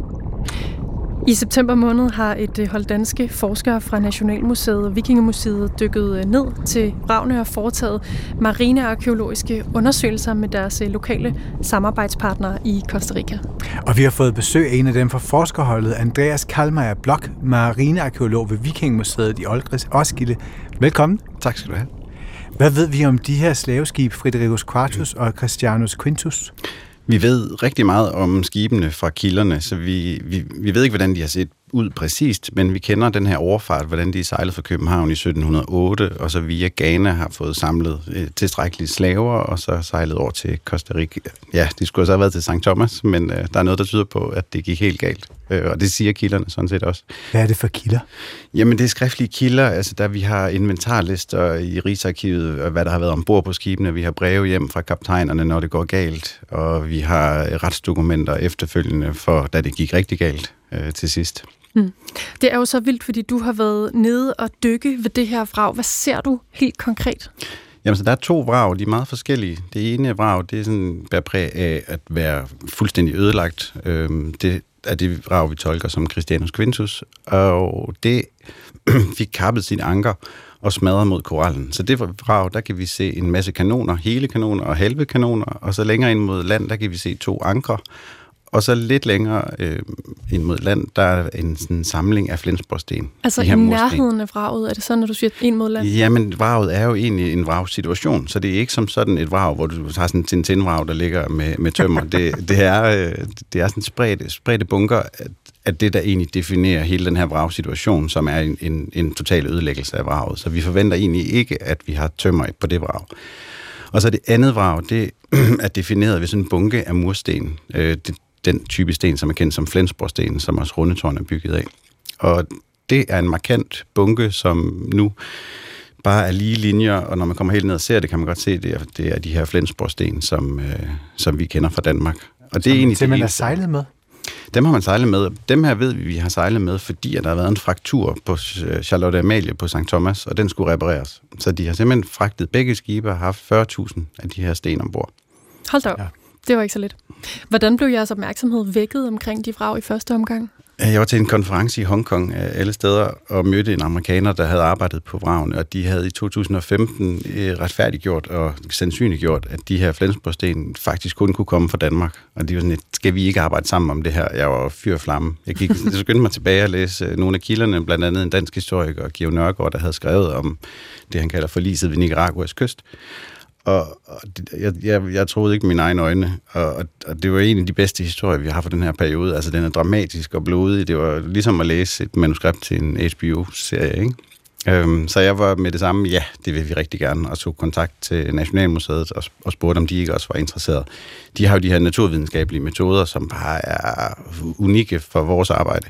I september måned har et hold danske forskere fra Nationalmuseet og Vikingemuseet dykket ned til vragene og foretaget marinearkæologiske undersøgelser med deres lokale samarbejdspartnere i Costa Rica. Og vi har fået besøg af en af dem fra forskerholdet, Andreas Kalmar Blok, marinearkæolog ved Vikingemuseet i Roskilde. Velkommen. Tak skal du have. Hvad ved vi om de her slaveskib Fredericus Quartus og Christianus Quintus? Vi ved rigtig meget om skibene fra kilderne, så vi, vi, vi ved ikke, hvordan de har set ud præcist, men vi kender den her overfart, hvordan de sejlede fra København i sytten hundrede og otte, og så via Ghana har fået samlet øh, tilstrækkelige slaver, og så sejlet over til Costa Rica. Ja, de skulle så have været til Sankt Thomas, men øh, der er noget, der tyder på, at det gik helt galt, øh, og det siger kilderne sådan set også. Hvad er det for kilder? Jamen, det er skriftlige kilder, altså der vi har inventarlister i Rigsarkivet, og hvad der har været ombord på skibene, vi har breve hjem fra kaptajnerne, når det går galt, og vi har retsdokumenter efterfølgende for, da det gik rigtig galt øh, til sidst. Mm. Det er jo så vildt, fordi du har været nede og dykke ved det her vrag. Hvad ser du helt konkret? Jamen, så der er to vrag, de er meget forskellige. Det ene vrag, det er sådan bærer præg af at være fuldstændig ødelagt. Det er det vrag, vi tolker som Christianus Quintus, og det fik kappet sin anker og smadret mod korallen. Så det vrag, der kan vi se en masse kanoner, hele kanoner og halve kanoner, og så længere ind mod land, der kan vi se to ankre. Og så lidt længere øh, ind mod land, der er en sådan, samling af flensborgsten. Altså i nærheden af vraget, er det sådan, når du siger ind mod land? Jamen, vraget er jo egentlig en vragsituation, så det er ikke som sådan et vrag, hvor du har sådan en tintinvrag, der ligger med, med tømmer. det, det er, øh, det er sådan spredte, spredte bunker at, at det, der egentlig definerer hele den her vragsituation, som er en, en, en total ødelæggelse af vraget. Så vi forventer egentlig ikke, at vi har tømmer på det vrag. Og så det andet vrag, det er defineret ved sådan en bunke af mursten. Øh, det, den type sten, som er kendt som flensborgsten, som også rundetårn er bygget af. Og det er en markant bunke, som nu bare er lige linjer, og når man kommer helt ned og ser det, kan man godt se, at det er, det er de her flensborgsten, som, øh, som vi kender fra Danmark. Og det er egentlig det, man har sejlet med? Dem har man sejlet med. Dem her ved vi, vi har sejlet med, fordi der har været en fraktur på Charlotte Amalie på Sankt Thomas, og den skulle repareres. Så de har simpelthen fragtet begge skibe og haft fyrre tusind af de her sten ombord. Hold da op. Ja. Det var ikke så lidt. Hvordan blev jeres opmærksomhed vækket omkring de vrag i første omgang? Jeg var til en konference i Hongkong alle steder og mødte en amerikaner, der havde arbejdet på vragene, og de havde i to tusind og femten retfærdiggjort og sandsynliggjort, at de her flensborgsten faktisk kun kunne komme fra Danmark. Og de var sådan, skal vi ikke arbejde sammen om det her? Jeg var fyr og flamme. Jeg gik, så skyndte mig tilbage og læse nogle af kilderne, blandt andet en dansk historiker, Georg Nørgaard, der havde skrevet om det, han kalder forliset ved Nicaraguas kyst. Og, og jeg, jeg, jeg troede ikke mine egne øjne, og, og det var en af de bedste historier, vi har fra den her periode. Altså, den er dramatisk og blodig. Det var ligesom at læse et manuskript til en H B O-serie, ikke? Øhm, så jeg var med det samme, ja, det vil vi rigtig gerne, og tog kontakt til Nationalmuseet og, og spurgte, om de ikke også var interesseret. De har jo de her naturvidenskabelige metoder, som bare er unikke for vores arbejde.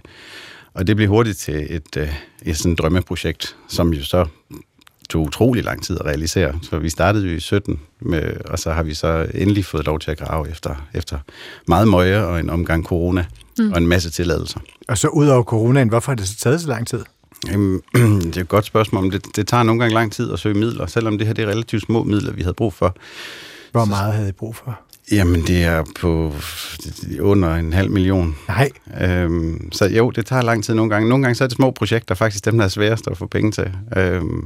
Og det blev hurtigt til et, et, et sådan drømmeprojekt, som jo så tog utrolig lang tid at realisere, så vi startede jo i sytten, med, og så har vi så endelig fået lov til at grave efter, efter meget møje og en omgang corona, mm. og en masse tilladelser. Og så ud over coronaen, hvorfor har det så taget så lang tid? Jamen, det er et godt spørgsmål, men det, det tager nogle gange lang tid at søge midler, selvom det her det er relativt små midler, vi havde brug for. Hvor meget havde I brug for? Jamen, det er på under en halv million. Nej. Øhm, så jo, det tager lang tid nogle gange. Nogle gange så er det små projekter, faktisk dem, der er sværest at få penge til. Øhm,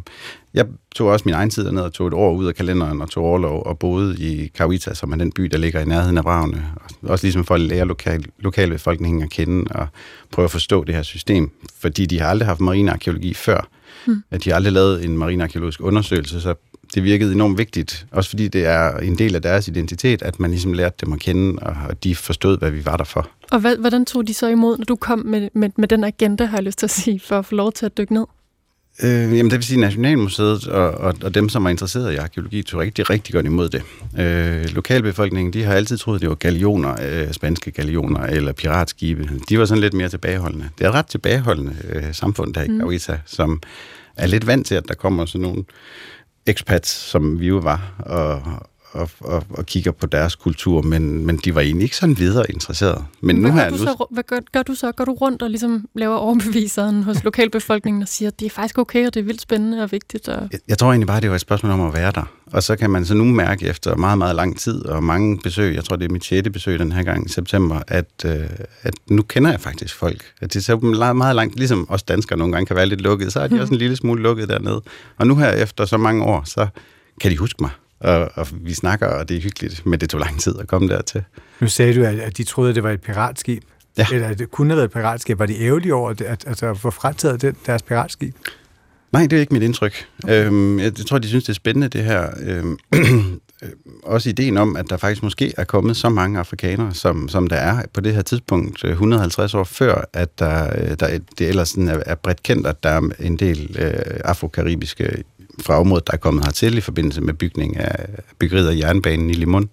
jeg tog også min egen tid ned og tog et år ud af kalenderen og tog overlov og boede i Cavita, som er den by, der ligger i nærheden af vragene. Også ligesom for at lære lokal, lokalbefolkningen at kende og prøve at forstå det her system. Fordi de har aldrig haft marinearkæologi før. Hmm. At de har aldrig lavet en marinearkæologisk undersøgelse, så det virkede enormt vigtigt, også fordi det er en del af deres identitet, at man ligesom lærte dem at kende, og de forstod, hvad vi var der for. Og hvad, hvordan tog de så imod, når du kom med, med, med den agenda, har jeg lyst til at sige, for at få lov til at dykke ned? Øh, jamen, det vil sige, Nationalmuseet og, og, og dem, som er interesseret i arkeologi, tog rigtig, rigtig godt imod det. Øh, lokalbefolkningen, de har altid troet, det var galioner, øh, spanske galioner eller piratskibe. De var sådan lidt mere tilbageholdende. Det er et ret tilbageholdende øh, samfund, der i Cavita, mm. som er lidt vant til, at der kommer sådan nogle expats, som vi jo var, og, og, og, og kigger på deres kultur, men, men de var egentlig ikke sådan videre interesserede. Men nu hvad, gør nu... Så, hvad gør, gør du så? Går du rundt og ligesom laver overbeviseren hos lokalbefolkningen og siger, at det er faktisk okay, og det er vildt spændende og vigtigt? Og... Jeg, jeg tror egentlig bare, det var et spørgsmål om at være der. Og så kan man så nu mærke efter meget, meget lang tid og mange besøg, jeg tror, det er mit sjette besøg den her gang i september, at, øh, at nu kender jeg faktisk folk. At det er så meget, meget langt, ligesom os danskere nogle gange kan være lidt lukkede, så er de mm. også en lille smule lukkede dernede. Og nu her efter så mange år, så kan de huske mig. Og, og vi snakker, og det er hyggeligt, men det tog lang tid at komme dertil. Nu sagde du, at de troede, at det var et piratskib. Ja. Eller at det kunne have været et piratskib. Var de ærgerlige over, at, at, at få frataget det, deres piratskib? Nej, det er ikke mit indtryk. Okay. Øhm, jeg tror, de synes, det er spændende, det her. Øhm, også ideen om, at der faktisk måske er kommet så mange afrikanere, som, som der er på det her tidspunkt, et hundrede og halvtreds år før, at der, der, det ellers sådan er, er bredt kendt, at der er en del øh, afrokaribiske fra området, der er kommet hertil i forbindelse med bygning af byggeriet af jernbanen i Limon,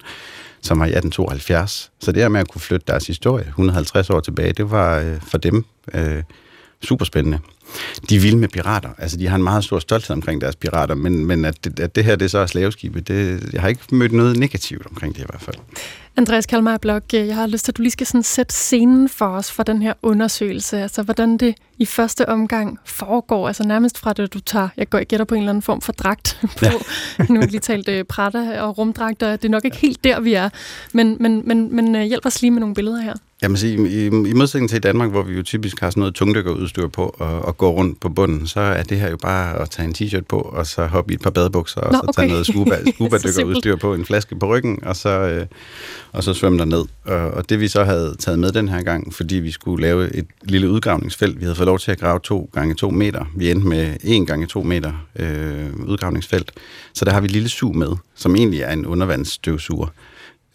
som var i atten tooghalvfjerds. Så det her med at kunne flytte deres historie et hundrede og halvtreds år tilbage, det var øh, for dem øh, superspændende. De er vilde med pirater. Altså, de har en meget stor stolthed omkring deres pirater, men, men at, det, at det her, det er så er slaveskibe, det, jeg har ikke mødt noget negativt omkring det i hvert fald. Andreas Kalmar Blok, jeg har lyst til, at du lige skal sådan sætte scenen for os for den her undersøgelse. Altså, hvordan det i første omgang foregår. Altså, nærmest fra det, du tager, jeg går gætter på en eller anden form for dragt på. Ja. Nu har vi lige talt uh, Prada og rumdragter. Det er nok ikke ja. helt der, vi er. Men, men, men, men uh, hjælp os lige med nogle billeder her. Jamen, så i, i, i modsætning til Danmark, hvor vi jo typisk har sådan noget tungdykkerudstyr på og, og går rundt på bunden, så er det her jo bare at tage en t-shirt på, og så hoppe i et par badebukser, og Nå, så okay. tage noget scuba, scuba-dykkerudstyr på, en flaske på ryggen, og så, øh, og så svømme derned. Og, og det vi så havde taget med den her gang, fordi vi skulle lave et lille udgravningsfelt. Vi havde fået lov til at grave to gange to meter. Vi endte med en gange to meter øh, udgravningsfelt. Så der har vi et lille sug med, som egentlig er en undervandsstøvsuger.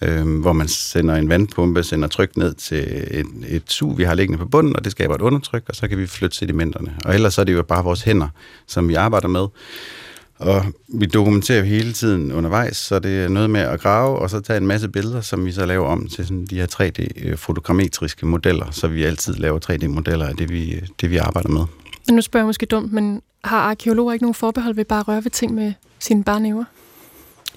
Øhm, hvor man sender en vandpumpe, sender tryk ned til et, et sug, vi har liggende på bunden, og det skaber et undertryk, og så kan vi flytte sedimenterne. Og ellers er det jo bare vores hænder, som vi arbejder med. Og vi dokumenterer hele tiden undervejs, så det er noget med at grave, og så tage en masse billeder, som vi så laver om til sådan de her tre D-fotogrammetriske modeller, så vi altid laver tre D-modeller af det, vi, det, vi arbejder med. Nu spørger jeg måske dumt, men har arkeologer ikke nogen forbehold ved bare at røre ved ting med sine bare næver?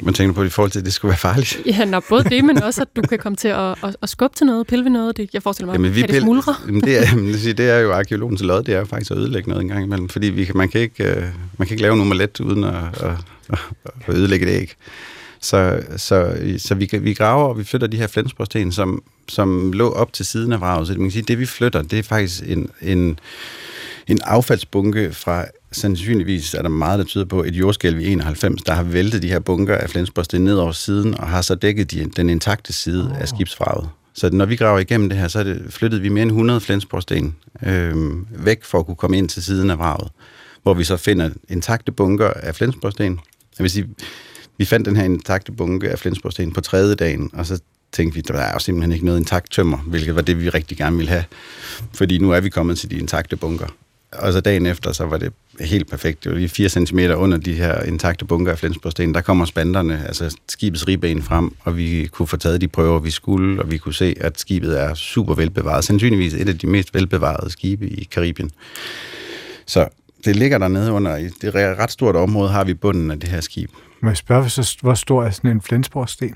Man tænker på i forhold til, at det skulle være farligt. Ja, nå, både det, men også, at du kan komme til at, at, at skubbe til noget, pille ved noget. Det, jeg forestiller mig, jamen, vi kan pille, det smuldre? Jamen, det, er, det er jo arkeologens lod, det er jo faktisk at ødelægge noget en gang imellem, fordi vi kan, man, kan ikke, man kan ikke lave en omelet uden at, at, at ødelægge det æg. Så, så, så vi, vi graver, og vi flytter de her flensborgsten, som, som lå op til siden af vraget. Så man kan sige, at det, vi flytter, det er faktisk en, en, en affaldsbunke fra... Sandsynligvis er der meget, der tyder på et jordskælv i enoghalvfems, der har væltet de her bunker af flensborgsten ned over siden, og har så dækket de, den intakte side oh. af skibsvraget. Så når vi graver igennem det her, så er det, flyttede vi mere end hundrede flensborgsten øh, væk for at kunne komme ind til siden af vraget, hvor vi så finder intakte bunker af flensborgsten. Jeg vil sige, vi fandt den her intakte bunke af flensborgsten på tredje dagen, og så tænkte vi, der er jo simpelthen ikke noget intakt tømmer, hvilket var det, vi rigtig gerne ville have, fordi nu er vi kommet til de intakte bunker. Og så dagen efter, så var det helt perfekt. Det var lige fire centimeter under de her intakte bunker af flensborgsten. Der kommer spanderne, altså skibets ribben frem, og vi kunne få taget de prøver, vi skulle, og vi kunne se, at skibet er super velbevaret. Sandsynligvis et af de mest velbevarede skibe i Karibien. Så det ligger dernede under. I det ret stort område har vi bunden af det her skib. Må jeg spørge, hvor stor er sådan en flensborgsten?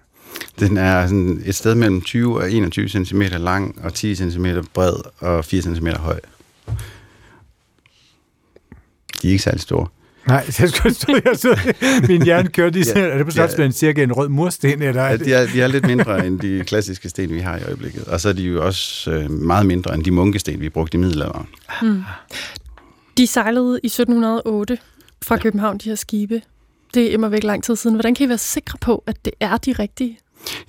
Den er sådan et sted mellem tyve og enogtyve centimeter lang, og ti centimeter bred, og fire centimeter høj. De er ikke særlig store. Nej, det skulle stå, jeg stod, min hjerne kørte i, ja, er det på slags med en cirka en rød mursten? Eller? Ja, de er, de er lidt mindre end de klassiske sten, vi har i øjeblikket. Og så er de jo også øh, meget mindre end de munkesten, vi brugte i middelalderen. Mm. De sejlede i sytten hundrede og otte fra København, de her skibe. Det er immer væk lang tid siden. Hvordan kan I være sikre på, at det er de rigtige?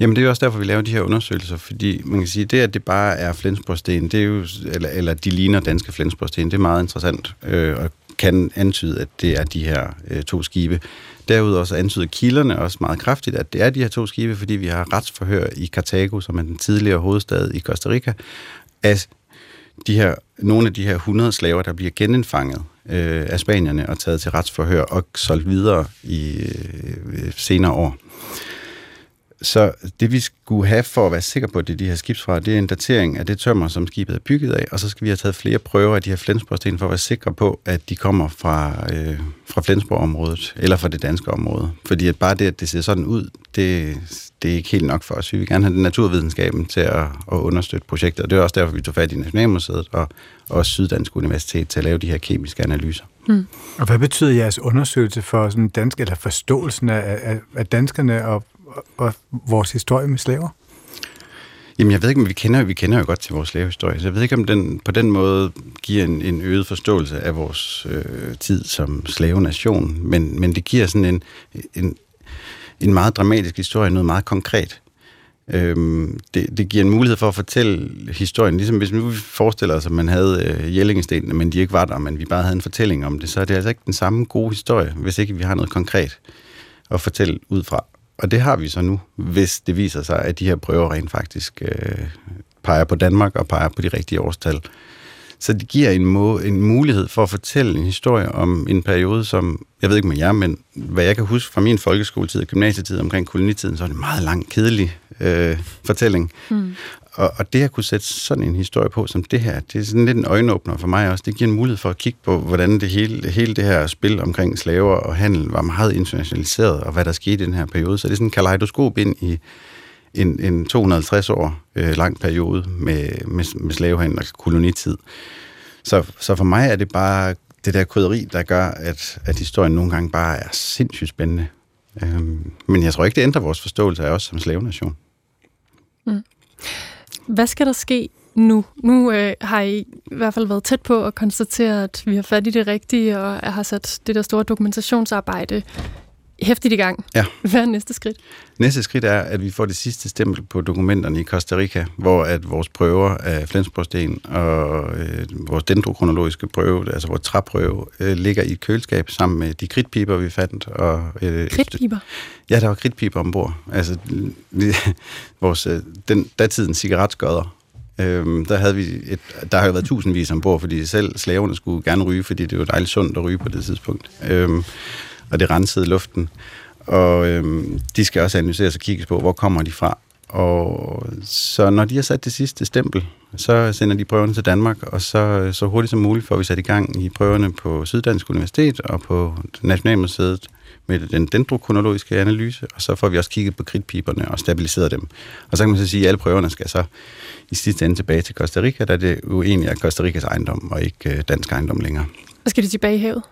Jamen, det er jo også derfor, vi laver de her undersøgelser, fordi man kan sige, det, at det bare er flensborgsten, det er jo, eller, eller de ligner danske flensborgsten, det er meget interessant øh, og kan antyde, at det er de her øh, to skibe. Derudover så antyder kilderne også meget kraftigt, at det er de her to skibe, fordi vi har retsforhør i Cartago, som er den tidligere hovedstad i Costa Rica, af de her, nogle af de her hundrede slaver, der bliver genindfanget øh, af spanierne og taget til retsforhør og solgt videre i øh, senere år. Så det, vi skulle have for at være sikre på, at det er de her skibsfrakker, det er en datering af det tømmer, som skibet er bygget af, og så skal vi have taget flere prøver af de her flensborgsten for at være sikre på, at de kommer fra, øh, fra Flensborg-området, eller fra det danske område. Fordi at bare det, at det ser sådan ud, det, det er ikke helt nok for os. Vi vil gerne have den naturvidenskaben til at, at understøtte projektet, og det er også derfor, vi tog fat i Nationalmuseet og, og Syddansk Universitet til at lave de her kemiske analyser. Mm. Og hvad betyder jeres undersøgelse for sådan dansk, eller forståelsen af, af, af danskerne og og vores historie med slaver? Jamen, jeg ved ikke, om vi kender, vi kender jo godt til vores slavehistorie, så jeg ved ikke, om den på den måde giver en, en øget forståelse af vores øh, tid som slavenation, men, men det giver sådan en, en, en meget dramatisk historie, noget meget konkret. Øhm, det, det giver en mulighed for at fortælle historien, ligesom hvis man forestiller sig, at man havde øh, Jellingestenene, men de ikke var der, men vi bare havde en fortælling om det, så er det altså ikke den samme gode historie, hvis ikke vi har noget konkret at fortælle ud fra. Og det har vi så nu, hvis det viser sig, at de her prøver rent faktisk øh, peger på Danmark og peger på de rigtige årstal. Så det giver en, må- en mulighed for at fortælle en historie om en periode, som, jeg ved ikke med jer, men hvad jeg kan huske fra min folkeskoletid og gymnasietid omkring kolonitiden, så er det en meget lang, kedelig øh, fortælling. Mm. Og, og det at kunne sætte sådan en historie på som det her, det er sådan lidt en øjenåbner for mig også. Det giver en mulighed for at kigge på, hvordan det hele, hele det her spil omkring slaver og handel var meget internationaliseret, og hvad der skete i den her periode. Så det er sådan en kaleidoskop ind i en, en to hundrede og halvtreds år øh, lang periode med, med, med slavehandel og kolonitid. Så, så for mig er det bare det der krydderi, der gør, at, at historien nogle gange bare er sindssygt spændende. Øhm, men jeg tror ikke, det ændrer vores forståelse af os som slavenation. Mm. Hvad skal der ske nu? Nu øh, har I i hvert fald været tæt på at konstatere, at vi har fat i det rigtige, og har sat det der store dokumentationsarbejde hæftigt i gang. Ja. Hvad er næste skridt? Næste skridt er, at vi får det sidste stempel på dokumenterne i Costa Rica, hvor at vores prøver af flensborgsten og øh, vores dendrokronologiske prøve, altså vores træprøve, øh, ligger i et køleskab sammen med de kridtpiber, vi fandt. Og, øh, kridtpiber? Ja, der var kridtpiber ombord. Altså, vores, øh, den, datidens cigaretskodder. Øhm, der, havde vi et, der har jo været tusindvis ombord, fordi selv slaverne skulle gerne ryge, fordi det var dejligt sundt at ryge på det tidspunkt. Øhm, og det rensede luften, og øhm, de skal også analyseres og kigges på, hvor kommer de fra. Og så når de har sat det sidste stempel, så sender de prøverne til Danmark, og så, så hurtigt som muligt får vi sat i gang i prøverne på Syddansk Universitet og på Nationalmuseet med den dendrokronologiske analyse, og så får vi også kigget på kridtpiberne og stabiliseret dem. Og så kan man så sige, at alle prøverne skal så i sidste ende tilbage til Costa Rica, da det jo egentlig er Costa Ricas ejendom og ikke dansk ejendom længere. Og skal de tilbage i havet?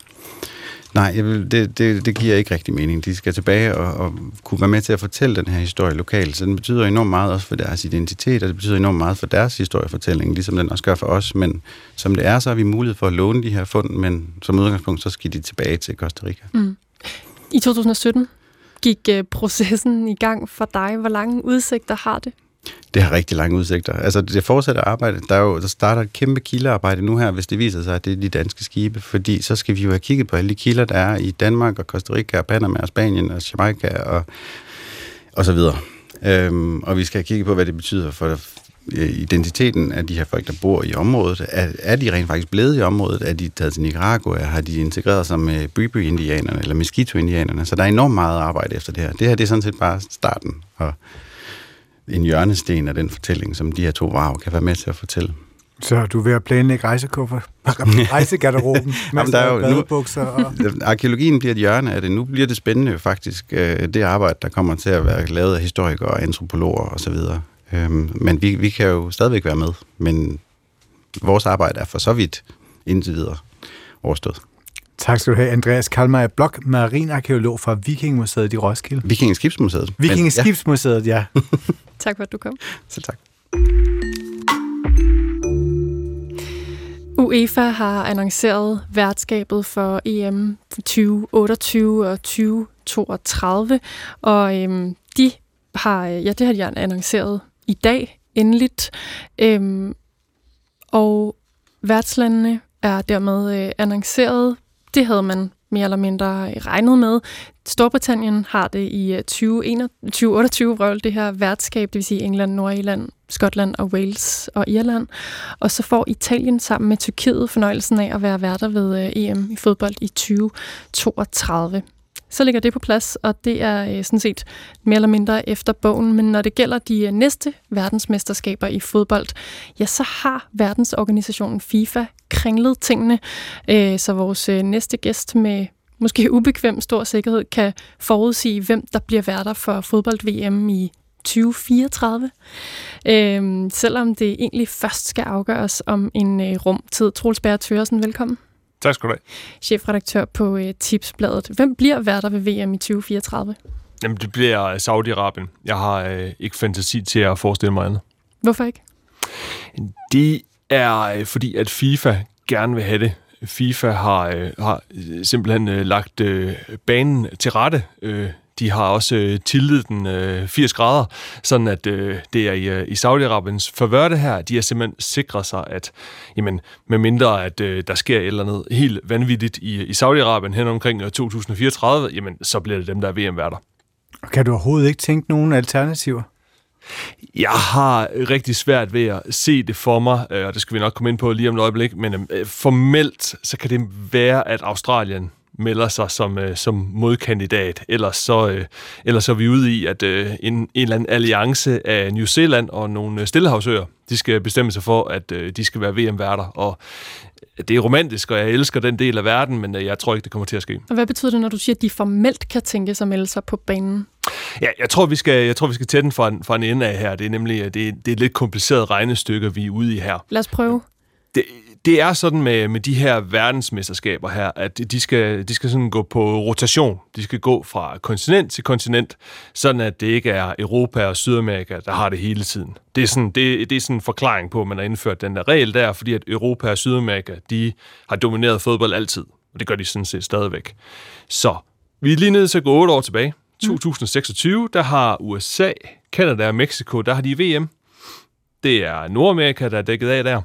Nej, det, det, det giver ikke rigtig mening. De skal tilbage og, og kunne være med til at fortælle den her historie lokalt. Så den betyder enormt meget også for deres identitet, og det betyder enormt meget for deres historiefortælling, ligesom den også gør for os. Men som det er, så har vi mulighed for at låne de her fund, men som udgangspunkt, så skal de tilbage til Costa Rica. Mm. I to tusind og sytten gik uh, processen i gang for dig. Hvor lange udsigter har det? Det har rigtig lange udsigter. Altså det fortsætter arbejde. Der, er jo, der starter et kæmpe kildearbejde nu her, hvis det viser sig, at det er de danske skibe, fordi så skal vi jo have kigget på alle de kilder, der er i Danmark og Costa Rica og Panama og Spanien og Jamaica og, og så videre. Øhm, og vi skal have kigget på, hvad det betyder for identiteten af de her folk, der bor i området. Er, er de rent faktisk blevet i området? Er de taget til Nicaragua? Har de integreret sig med Bibi-indianerne eller Mosquito-indianerne? Så der er enormt meget arbejde efter det her. Det her det er sådan set bare starten og en hjørnesten af den fortælling, som de her to varer kan være med til at fortælle. Så du er ved at planlægge rejsekuffer, rejsegarderoben, badebukser og... Arkeologien bliver et hjørne af det. Nu bliver det spændende faktisk, det arbejde, der kommer til at være lavet af historikere og antropologer osv. Men vi, vi kan jo stadigvæk være med, men vores arbejde er for så vidt indtil videre overstået. Tak skal du have, Andreas Kalmar Blok, marinarkæolog fra Vikingemuseet i Roskilde. Vikingeskibsmuseet. Vikingeskibsmuseet, ja. ja. Tak for, at du kom. Så tak. UEFA har annonceret værtskabet for E M tyve otteogtyve og tyve toogtredive, og øhm, de har, ja, det har de annonceret i dag, endeligt, øhm, og værtslandene er dermed øh, annonceret. Det havde man mere eller mindre regnet med. Storbritannien har det i tyve otteogtyve, røvel det her værtskab, det vil sige England, Nordirland, Skotland og Wales og Irland. Og så får Italien sammen med Tyrkiet fornøjelsen af at være værter ved E M i fodbold i tyve toogtredive. så ligger det på plads, og det er sådan set mere eller mindre efter bogen. Men når det gælder de næste verdensmesterskaber i fodbold, ja, så har verdensorganisationen FIFA kringlet tingene, så vores næste gæst med måske ubekvem stor sikkerhed kan forudsige, hvem der bliver værter for fodbold-V M i tyve fireogtredive, øhm, selvom det egentlig først skal afgøres om en øh, rumtid. Troels Berg Thøgersen, velkommen. Tak skal du have. Chefredaktør på øh, Tipsbladet. Hvem bliver værter ved V M i tyve fireogtredive? Jamen, det bliver Saudi-Arabien. Jeg har øh, ikke fantasi til at forestille mig andet. Hvorfor ikke? Det er øh, fordi, at FIFA gerne vil have det. FIFA har, øh, har simpelthen øh, lagt øh, banen til rette. Øh, De har også øh, tiltet den øh, firs grader, sådan at øh, det er i, øh, i Saudi-Arabiens favør det her. De har simpelthen sikret sig, at jamen, med mindre at øh, der sker et eller andet helt vanvittigt i, i Saudi-Arabien hen omkring tyve fireogtredive, jamen, så bliver det dem, der er V M-værter. Kan du overhovedet ikke tænke nogen alternativer? Jeg har rigtig svært ved at se det for mig, og det skal vi nok komme ind på lige om et øjeblik, men øh, formelt så kan det være, at Australien melder sig som, øh, som modkandidat. Ellers så, øh, ellers så er vi ude i, at øh, en, en eller anden alliance af New Zealand og nogle stillehavsøer, de skal bestemme sig for, at øh, de skal være V M-værter. Og det er romantisk, og jeg elsker den del af verden, men øh, jeg tror ikke, det kommer til at ske. Og hvad betyder det, når du siger, at de formelt kan tænke sig at melde sig på banen? Ja, jeg tror, vi skal, jeg tror, vi skal tage den fra en, fra en ende af her. Det er nemlig det er, det er et lidt kompliceret regnestykke, vi er ude i her. Lad os prøve. Det, Det er sådan med, med de her verdensmesterskaber her, at de skal, de skal sådan gå på rotation. De skal gå fra kontinent til kontinent, sådan at det ikke er Europa og Sydamerika, der har det hele tiden. Det er sådan, det, det er sådan en forklaring på, at man har indført den der regel der, fordi at Europa og Sydamerika, de har domineret fodbold altid. Og det gør de sådan set stadigvæk. Så vi er lige nede til at gå otte år tilbage. tyve seksogtyve, der har U S A, Canada og Mexico, der har de V M. Det er Nordamerika, der er dækket af der.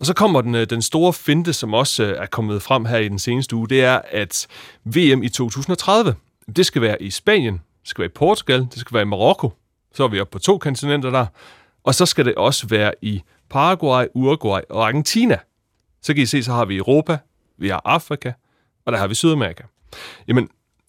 Og så kommer den, den store finte, som også er kommet frem her i den seneste uge, det er, at V M i tyve tredive, det skal være i Spanien, det skal være i Portugal, det skal være i Marokko. Så er vi oppe på to kontinenter der. Og så skal det også være i Paraguay, Uruguay og Argentina. Så kan I se, så har vi Europa, vi har Afrika, og der har vi Sydamerika. Jamen,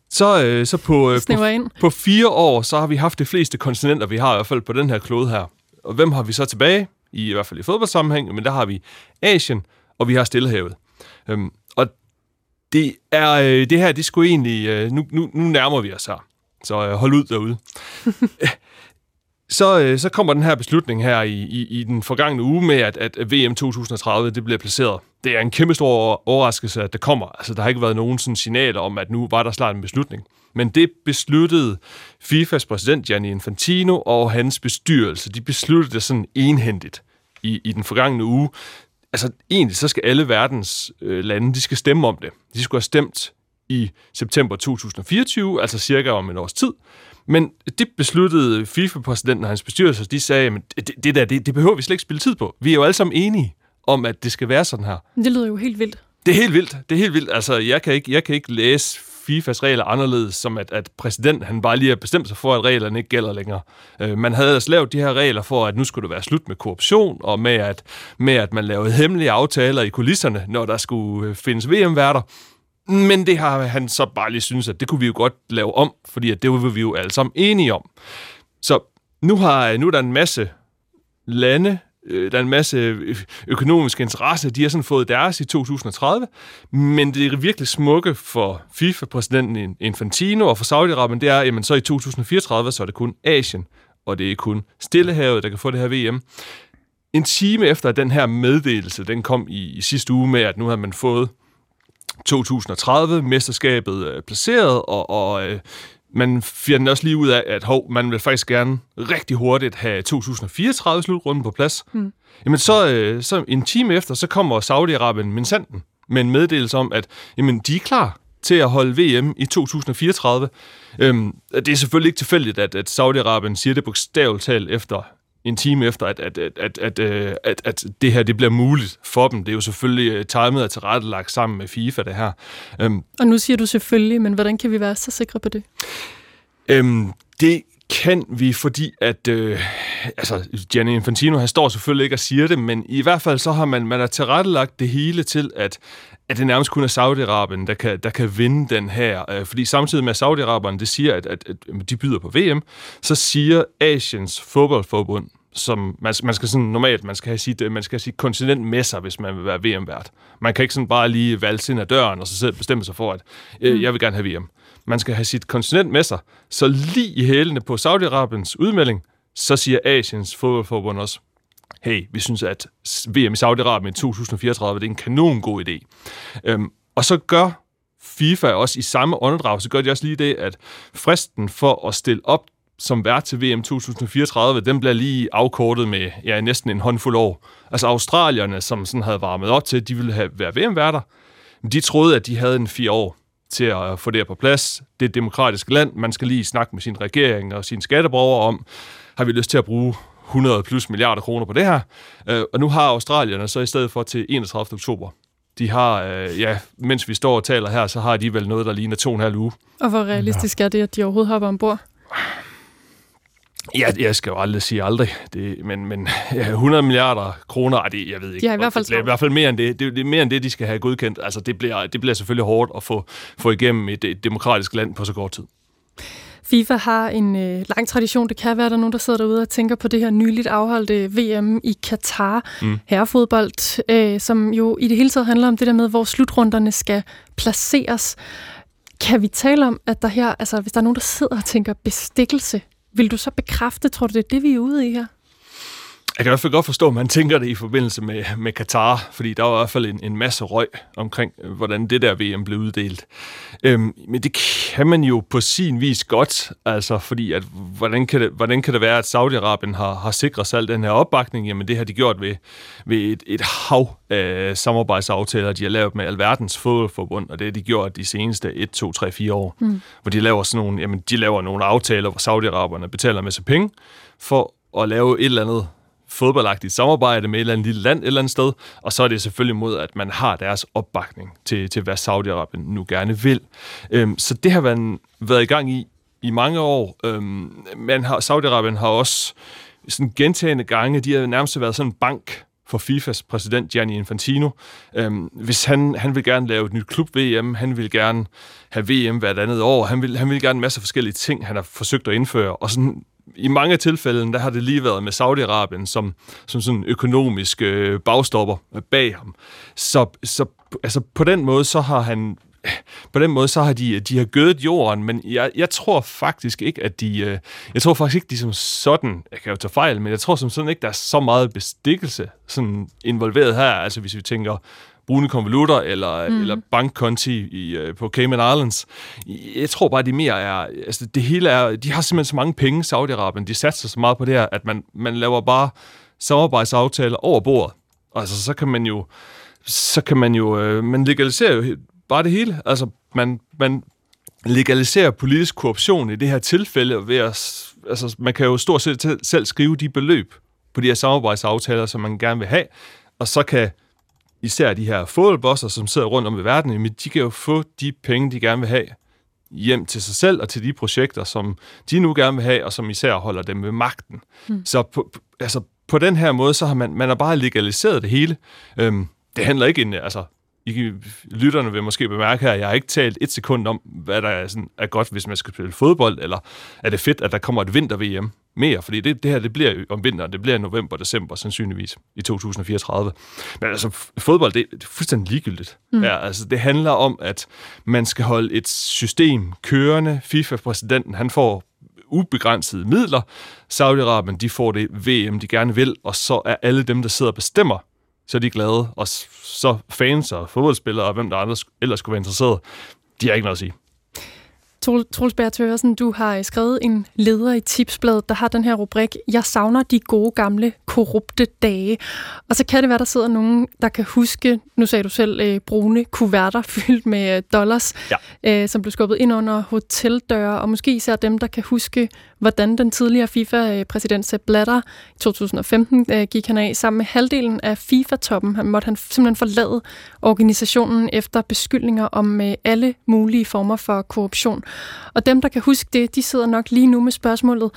så, øh, så på, øh, på, på fire år, så har vi haft de fleste kontinenter, vi har i hvert fald på den her klode her. Og hvem har vi så tilbage? I, i hvert fald i fodboldsammenhæng, men der har vi Asien, og vi har Stillehavet. Øhm, og det, er, øh, det her, det skulle egentlig... Øh, nu, nu, nu nærmer vi os her, så øh, hold ud derude. så, øh, så kommer den her beslutning her i, i, i den forgangne uge med, at, at V M tyve tredive, det bliver placeret. Det er en kæmpe stor overraskelse, at det kommer. Altså, der har ikke været nogen sådan signaler om, at nu var der snart en beslutning. Men det besluttede FIFAs præsident Gianni Infantino og hans bestyrelse. De besluttede det sådan enhændigt i, i den forgangne uge. Altså egentlig, så skal alle verdens øh, lande, de skal stemme om det. De skulle have stemt i september tyve fireogtyve, altså cirka om et års tid. Men det besluttede FIFA-præsidenten og hans bestyrelse, de sagde, men det, det der, det, det behøver vi slet ikke spille tid på. Vi er jo alle sammen enige om, at det skal være sådan her. Det lyder jo helt vildt. Det er helt vildt. Det er helt vildt. Altså, jeg kan ikke, jeg kan ikke læse FIFAs regler anderledes, som at, at præsidenten, han bare lige har bestemt sig for, at reglerne ikke gælder længere. Øh, man havde altså lavet de her regler for, at nu skulle det være slut med korruption, og med at, med at man lavede hemmelige aftaler i kulisserne, når der skulle findes V M-værter. Men det har han så bare lige synes, at det kunne vi jo godt lave om, fordi at det var vi jo alle sammen enige om. Så nu, har, nu er der en masse lande, der er en masse økonomiske interesser, de har sådan fået deres i tyve tredive, men det er virkelig smukke for FIFA-præsidenten Infantino og for Saudi-Arabien, det er, jamen så i tyve fireogtredive, så er det kun Asien, og det er kun Stillehavet, der kan få det her V M. En time efter den her meddelelse, den kom i, i sidste uge med, at nu har man fået tyve tredive, mesterskabet placeret, og, og man finder den også lige ud af, at hov, man vil faktisk gerne rigtig hurtigt have tyve fireogtredive slutrunden på plads. Mm. Jamen så, øh, så en time efter, så kommer Saudi-Arabien minsanden med en meddelelse om, at jamen, de er klar til at holde V M i tyve fireogtredive. Øhm, det er selvfølgelig ikke tilfældigt, at, at Saudi-Arabien siger det bogstaveligt talt efter en time efter, at, at, at, at, at, at, at det her det bliver muligt for dem. Det er jo selvfølgelig timet og tilrettelagt sammen med FIFA, det her. Øhm, og nu siger du selvfølgelig, men hvordan kan vi være så sikre på det? Øhm, det kan vi, fordi at øh, altså Gianni Infantino, han står selvfølgelig ikke og siger det, men i hvert fald så har man man har tilrettelagt det hele til at at det nærmest kun er Saudi-Arabien, der kan der kan vinde den her, fordi samtidig med Saudi-Arabien, det siger at, at, at de byder på V M, så siger Asiens fodboldforbund, som man, man skal sådan normalt man skal have sit man skal have sit kontinent med sig, hvis man vil være V M-vært. Man kan ikke sådan bare lige valse ind ad døren og så selv bestemme sig for at øh, jeg vil gerne have V M. Man skal have sit kontinent med sig, så lige i hælene på Saudi-Arabiens udmelding, så siger Asiens fodboldforbund også, hey, vi synes, at V M i Saudi-Arabien i to tusind fireogtredive, det er en kanon god idé. Øhm, og så gør FIFA også i samme åndedrag, så gør de også lige det, at fristen for at stille op som vært til V M to tusind fireogtredive, den bliver lige afkortet med ja, næsten en håndfuld år. Altså australierne, som sådan havde varmet op til, de ville have, være V M-værter, de troede, at de havde en fire år til at få det på plads. Det er et demokratisk land. Man skal lige snakke med sin regering og sine skatteborgere om, har vi lyst til at bruge hundrede plus milliarder kroner på det her? Og nu har australierne så i stedet for til enogtredivte oktober. De har, ja, mens vi står og taler her, så har de vel noget, der ligner to og en halv uge. Og hvor realistisk ja. er det, at de overhovedet hopper ombord? Ja, jeg skal jo aldrig sige aldrig, det, men, men ja, hundrede milliarder kroner, ej, det, jeg ved ikke, ja, i hvert fald, det bliver i hvert fald mere end det, det, det er mere end det, de skal have godkendt. Altså, det bliver, det bliver selvfølgelig hårdt at få, få igennem et, et demokratisk land på så kort tid. FIFA har en øh, lang tradition. Det kan være, der er nogen, der sidder derude og tænker på det her nyligt afholdte V M i Katar, mm. herrefodbold, øh, som jo i det hele taget handler om det der med, hvor slutrunderne skal placeres. Kan vi tale om, at der her, altså hvis der er nogen, der sidder og tænker bestikkelse, vil du så bekræfte, tror du, det er det, vi er ude i her? Jeg kan i hvert fald godt forstå, at man tænker det i forbindelse med, med Katar, fordi der var i hvert fald en, en masse røg omkring, hvordan det der V M blev uddelt. Øhm, men det kan man jo på sin vis godt, altså fordi, at, hvordan, kan det, hvordan kan det være, at Saudi-Arabien har, har sikret sig al den her opbakning? Jamen det har de gjort ved, ved et, et hav af samarbejdsaftaler, de har lavet med alverdens fodboldforbund, og det har de gjort de seneste et, to, tre, fire år, mm. hvor de laver sådan nogle, jamen, de laver nogle aftaler, hvor Saudi-Arabierne betaler med sig penge for at lave et eller andet fodboldagtigt samarbejde med et eller andet lille land et eller andet sted, og så er det selvfølgelig mod, at man har deres opbakning til, til hvad Saudi-Arabien nu gerne vil. Øhm, så det har man været i gang i i mange år. Øhm, man har, Saudi-Arabien har også sådan gentagne gange, de har nærmest været sådan en bank for FIFAs præsident Gianni Infantino. Øhm, hvis han, han vil gerne lave et nyt klub-V M, han vil gerne have V M hvert andet år, han vil, han vil gerne en masse forskellige ting, han har forsøgt at indføre, og sådan i mange tilfælde, der har det lige været med Saudi-Arabien som, som sådan økonomisk øh, bagstopper bag ham. Så, så altså på den måde, så har han på den måde, så har de, de har gødet jorden, men jeg, jeg tror faktisk ikke, at de, øh, jeg tror faktisk ikke, de som sådan, jeg kan jo tage fejl, men jeg tror som sådan ikke, der er så meget bestikkelse sådan involveret her, altså hvis vi tænker brune konvolutter eller, mm. eller bankkonti i, på Cayman Islands. Jeg tror bare, at de mere er... Altså, det hele er... De har simpelthen så mange penge, Saudi-Arabien. De satser så meget på det her, at man, man laver bare samarbejdsaftaler over bordet. Altså, så kan man jo... Så kan man jo... Øh, man legaliserer jo bare det hele. Altså, man... man legalisere politisk korruption i det her tilfælde ved at... Altså, man kan jo stort set selv skrive de beløb på de her samarbejdsaftaler, som man gerne vil have. Og så kan... Især de her fodboldbosser, som sidder rundt om i verden, de kan jo få de penge, de gerne vil have hjem til sig selv og til de projekter, som de nu gerne vil have, og som især holder dem ved magten. Mm. Så på, altså, på den her måde, så har man, man har bare legaliseret det hele. Øhm, det handler ikke en... Altså, I, lytterne vil måske bemærke her, jeg har ikke talt et sekund om, hvad der er, sådan, er godt, hvis man skal spille fodbold, eller er det fedt, at der kommer et vinter-V M mere, fordi det, det her, det bliver om vinteren, det bliver november, december sandsynligvis i to tusind fireogtredive. Men altså, fodbold, det, det er fuldstændig ligegyldigt. Mm. Ja, altså, det handler om, at man skal holde et system kørende. FIFA-præsidenten, han får ubegrænsede midler. Saudi-Arabien, de får det V M, de gerne vil, og så er alle dem, der sidder og bestemmer, så er de glade, og så fans og fodboldspillere og hvem der andre ellers skulle være interesseret, de har ikke noget at sige. Troels Berg Tørresen, du har skrevet en leder i Tipsbladet, der har den her rubrik, jeg savner de gode gamle korrupte dage. Og så kan det være, der sidder nogen, der kan huske, nu sagde du selv, brune kuverter fyldt med dollars, ja. øh, som blev skubbet ind under hoteldøre, og måske især dem, der kan huske hvordan den tidligere FIFA-præsident Sepp Blatter i to tusind og femten gik han af sammen med halvdelen af FIFA-toppen. Han måtte han simpelthen forlade organisationen efter beskyldninger om alle mulige former for korruption. Og dem, der kan huske det, de sidder nok lige nu med spørgsmålet,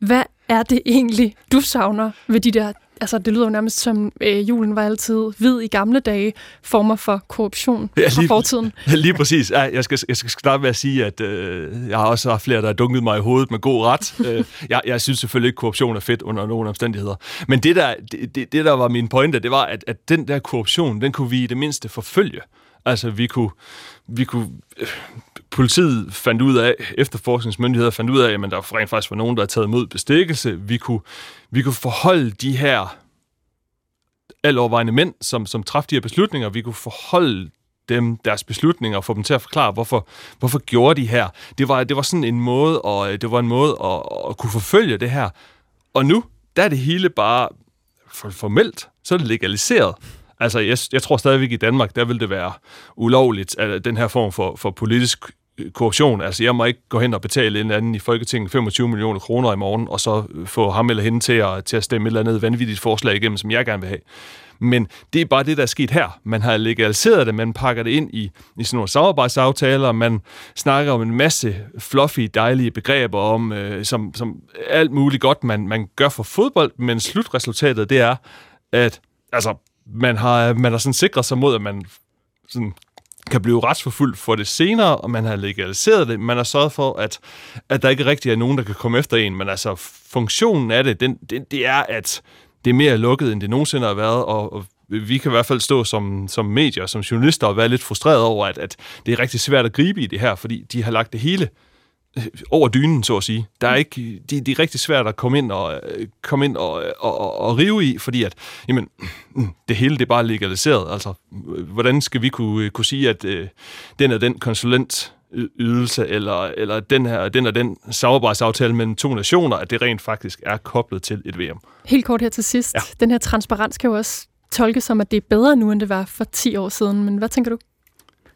hvad er det egentlig, du savner ved de der, altså det lyder jo nærmest som øh, julen var altid hvid i gamle dage, former for korruption ja, lige, fra fortiden. Lige præcis. Ja, jeg, skal, jeg skal starte med at sige, at øh, jeg har også haft flere, der har dunket mig i hovedet med god ret. jeg, jeg synes selvfølgelig ikke, korruption er fedt under nogen omstændigheder. Men det der, det, det der var min pointe, det var, at, at den der korruption, den kunne vi i det mindste forfølge. Altså, vi kunne... Vi kunne øh, politiet fandt ud af, efterforskningsmyndigheder fandt ud af, at der rent faktisk var nogen, der havde taget imod bestikkelse. Vi kunne, vi kunne forholde de her altovervejende mænd, som, som træffede de her beslutninger. Vi kunne forholde dem, deres beslutninger, og få dem til at forklare, hvorfor, hvorfor gjorde de her. Det var, det var sådan en måde, og det var en måde at, at kunne forfølge det her. Og nu, der er det hele bare formelt, så er det legaliseret. Altså, jeg, jeg tror stadigvæk i Danmark, der vil det være ulovligt, altså, den her form for, for politisk korruption. Altså, jeg må ikke gå hen og betale en eller anden i Folketinget femogtyve millioner kroner i morgen, og så få ham eller hende til at, til at stemme et eller andet vanvittigt forslag igennem, som jeg gerne vil have. Men det er bare det, der er sket her. Man har legaliseret det, man pakker det ind i, i sådan nogle samarbejdsaftaler, man snakker om en masse fluffy, dejlige begreber om, øh, som, som alt muligt godt, man, man gør for fodbold, men slutresultatet, det er, at altså, Man har, man har sådan sikret sig mod, at man sådan kan blive retsforfulgt for det senere, og man har legaliseret det. Man har sørget for, at, at der ikke rigtig er nogen, der kan komme efter en. Men altså, funktionen af det, den, det, det er, at det er mere lukket, end det nogensinde har været. Og, og vi kan i hvert fald stå som, som medier, som journalister, og være lidt frustreret over, at, at det er rigtig svært at gribe i det her, fordi de har lagt det hele over dynen, så at sige. Der er ikke, det, det er rigtig svært at komme ind og, komme ind og, og, og, og rive i, fordi at, jamen, det hele det er bare legaliseret. Altså, hvordan skal vi kunne, kunne sige, at øh, den og den konsulentydelse, eller, eller den her, den og den samarbejdsaftale mellem to nationer, at det rent faktisk er koblet til et V M? Helt kort her til sidst. Ja. Den her transparens kan jo også tolkes som, at det er bedre nu, end det var for ti år siden. Men hvad tænker du?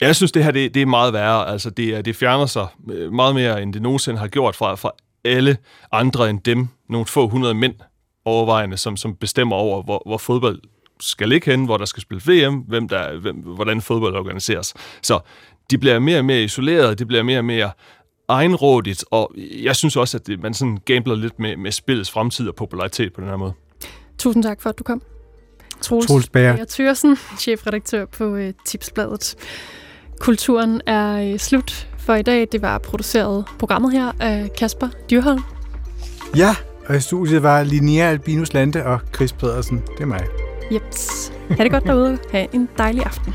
Jeg synes, det her det, det er meget værre. Altså, det, det fjerner sig meget mere, end det nogensinde har gjort fra, fra alle andre end dem. Nogle få hundrede mænd overvejende, som, som bestemmer over, hvor, hvor fodbold skal ligge henne, hvor der skal spille V M, hvem der, hvem, hvordan fodbold organiseres. Så de bliver mere og mere isoleret, det bliver mere og mere egenrådigt, og jeg synes også, at det, man sådan gambler lidt med, med spillets fremtid og popularitet på den her måde. Tusind tak for, at du kom. Troels, Troels Bager Thyrsen, chefredaktør på øh, Tipsbladet. Kulturen er slut for i dag. Det var produceret programmet her af Jesper Dyrholm. Ja, og i studiet var Linnea Albinus Lande og Chris Pedersen. Det er mig. Jeps. Ha' det godt derude. Ha' en dejlig aften.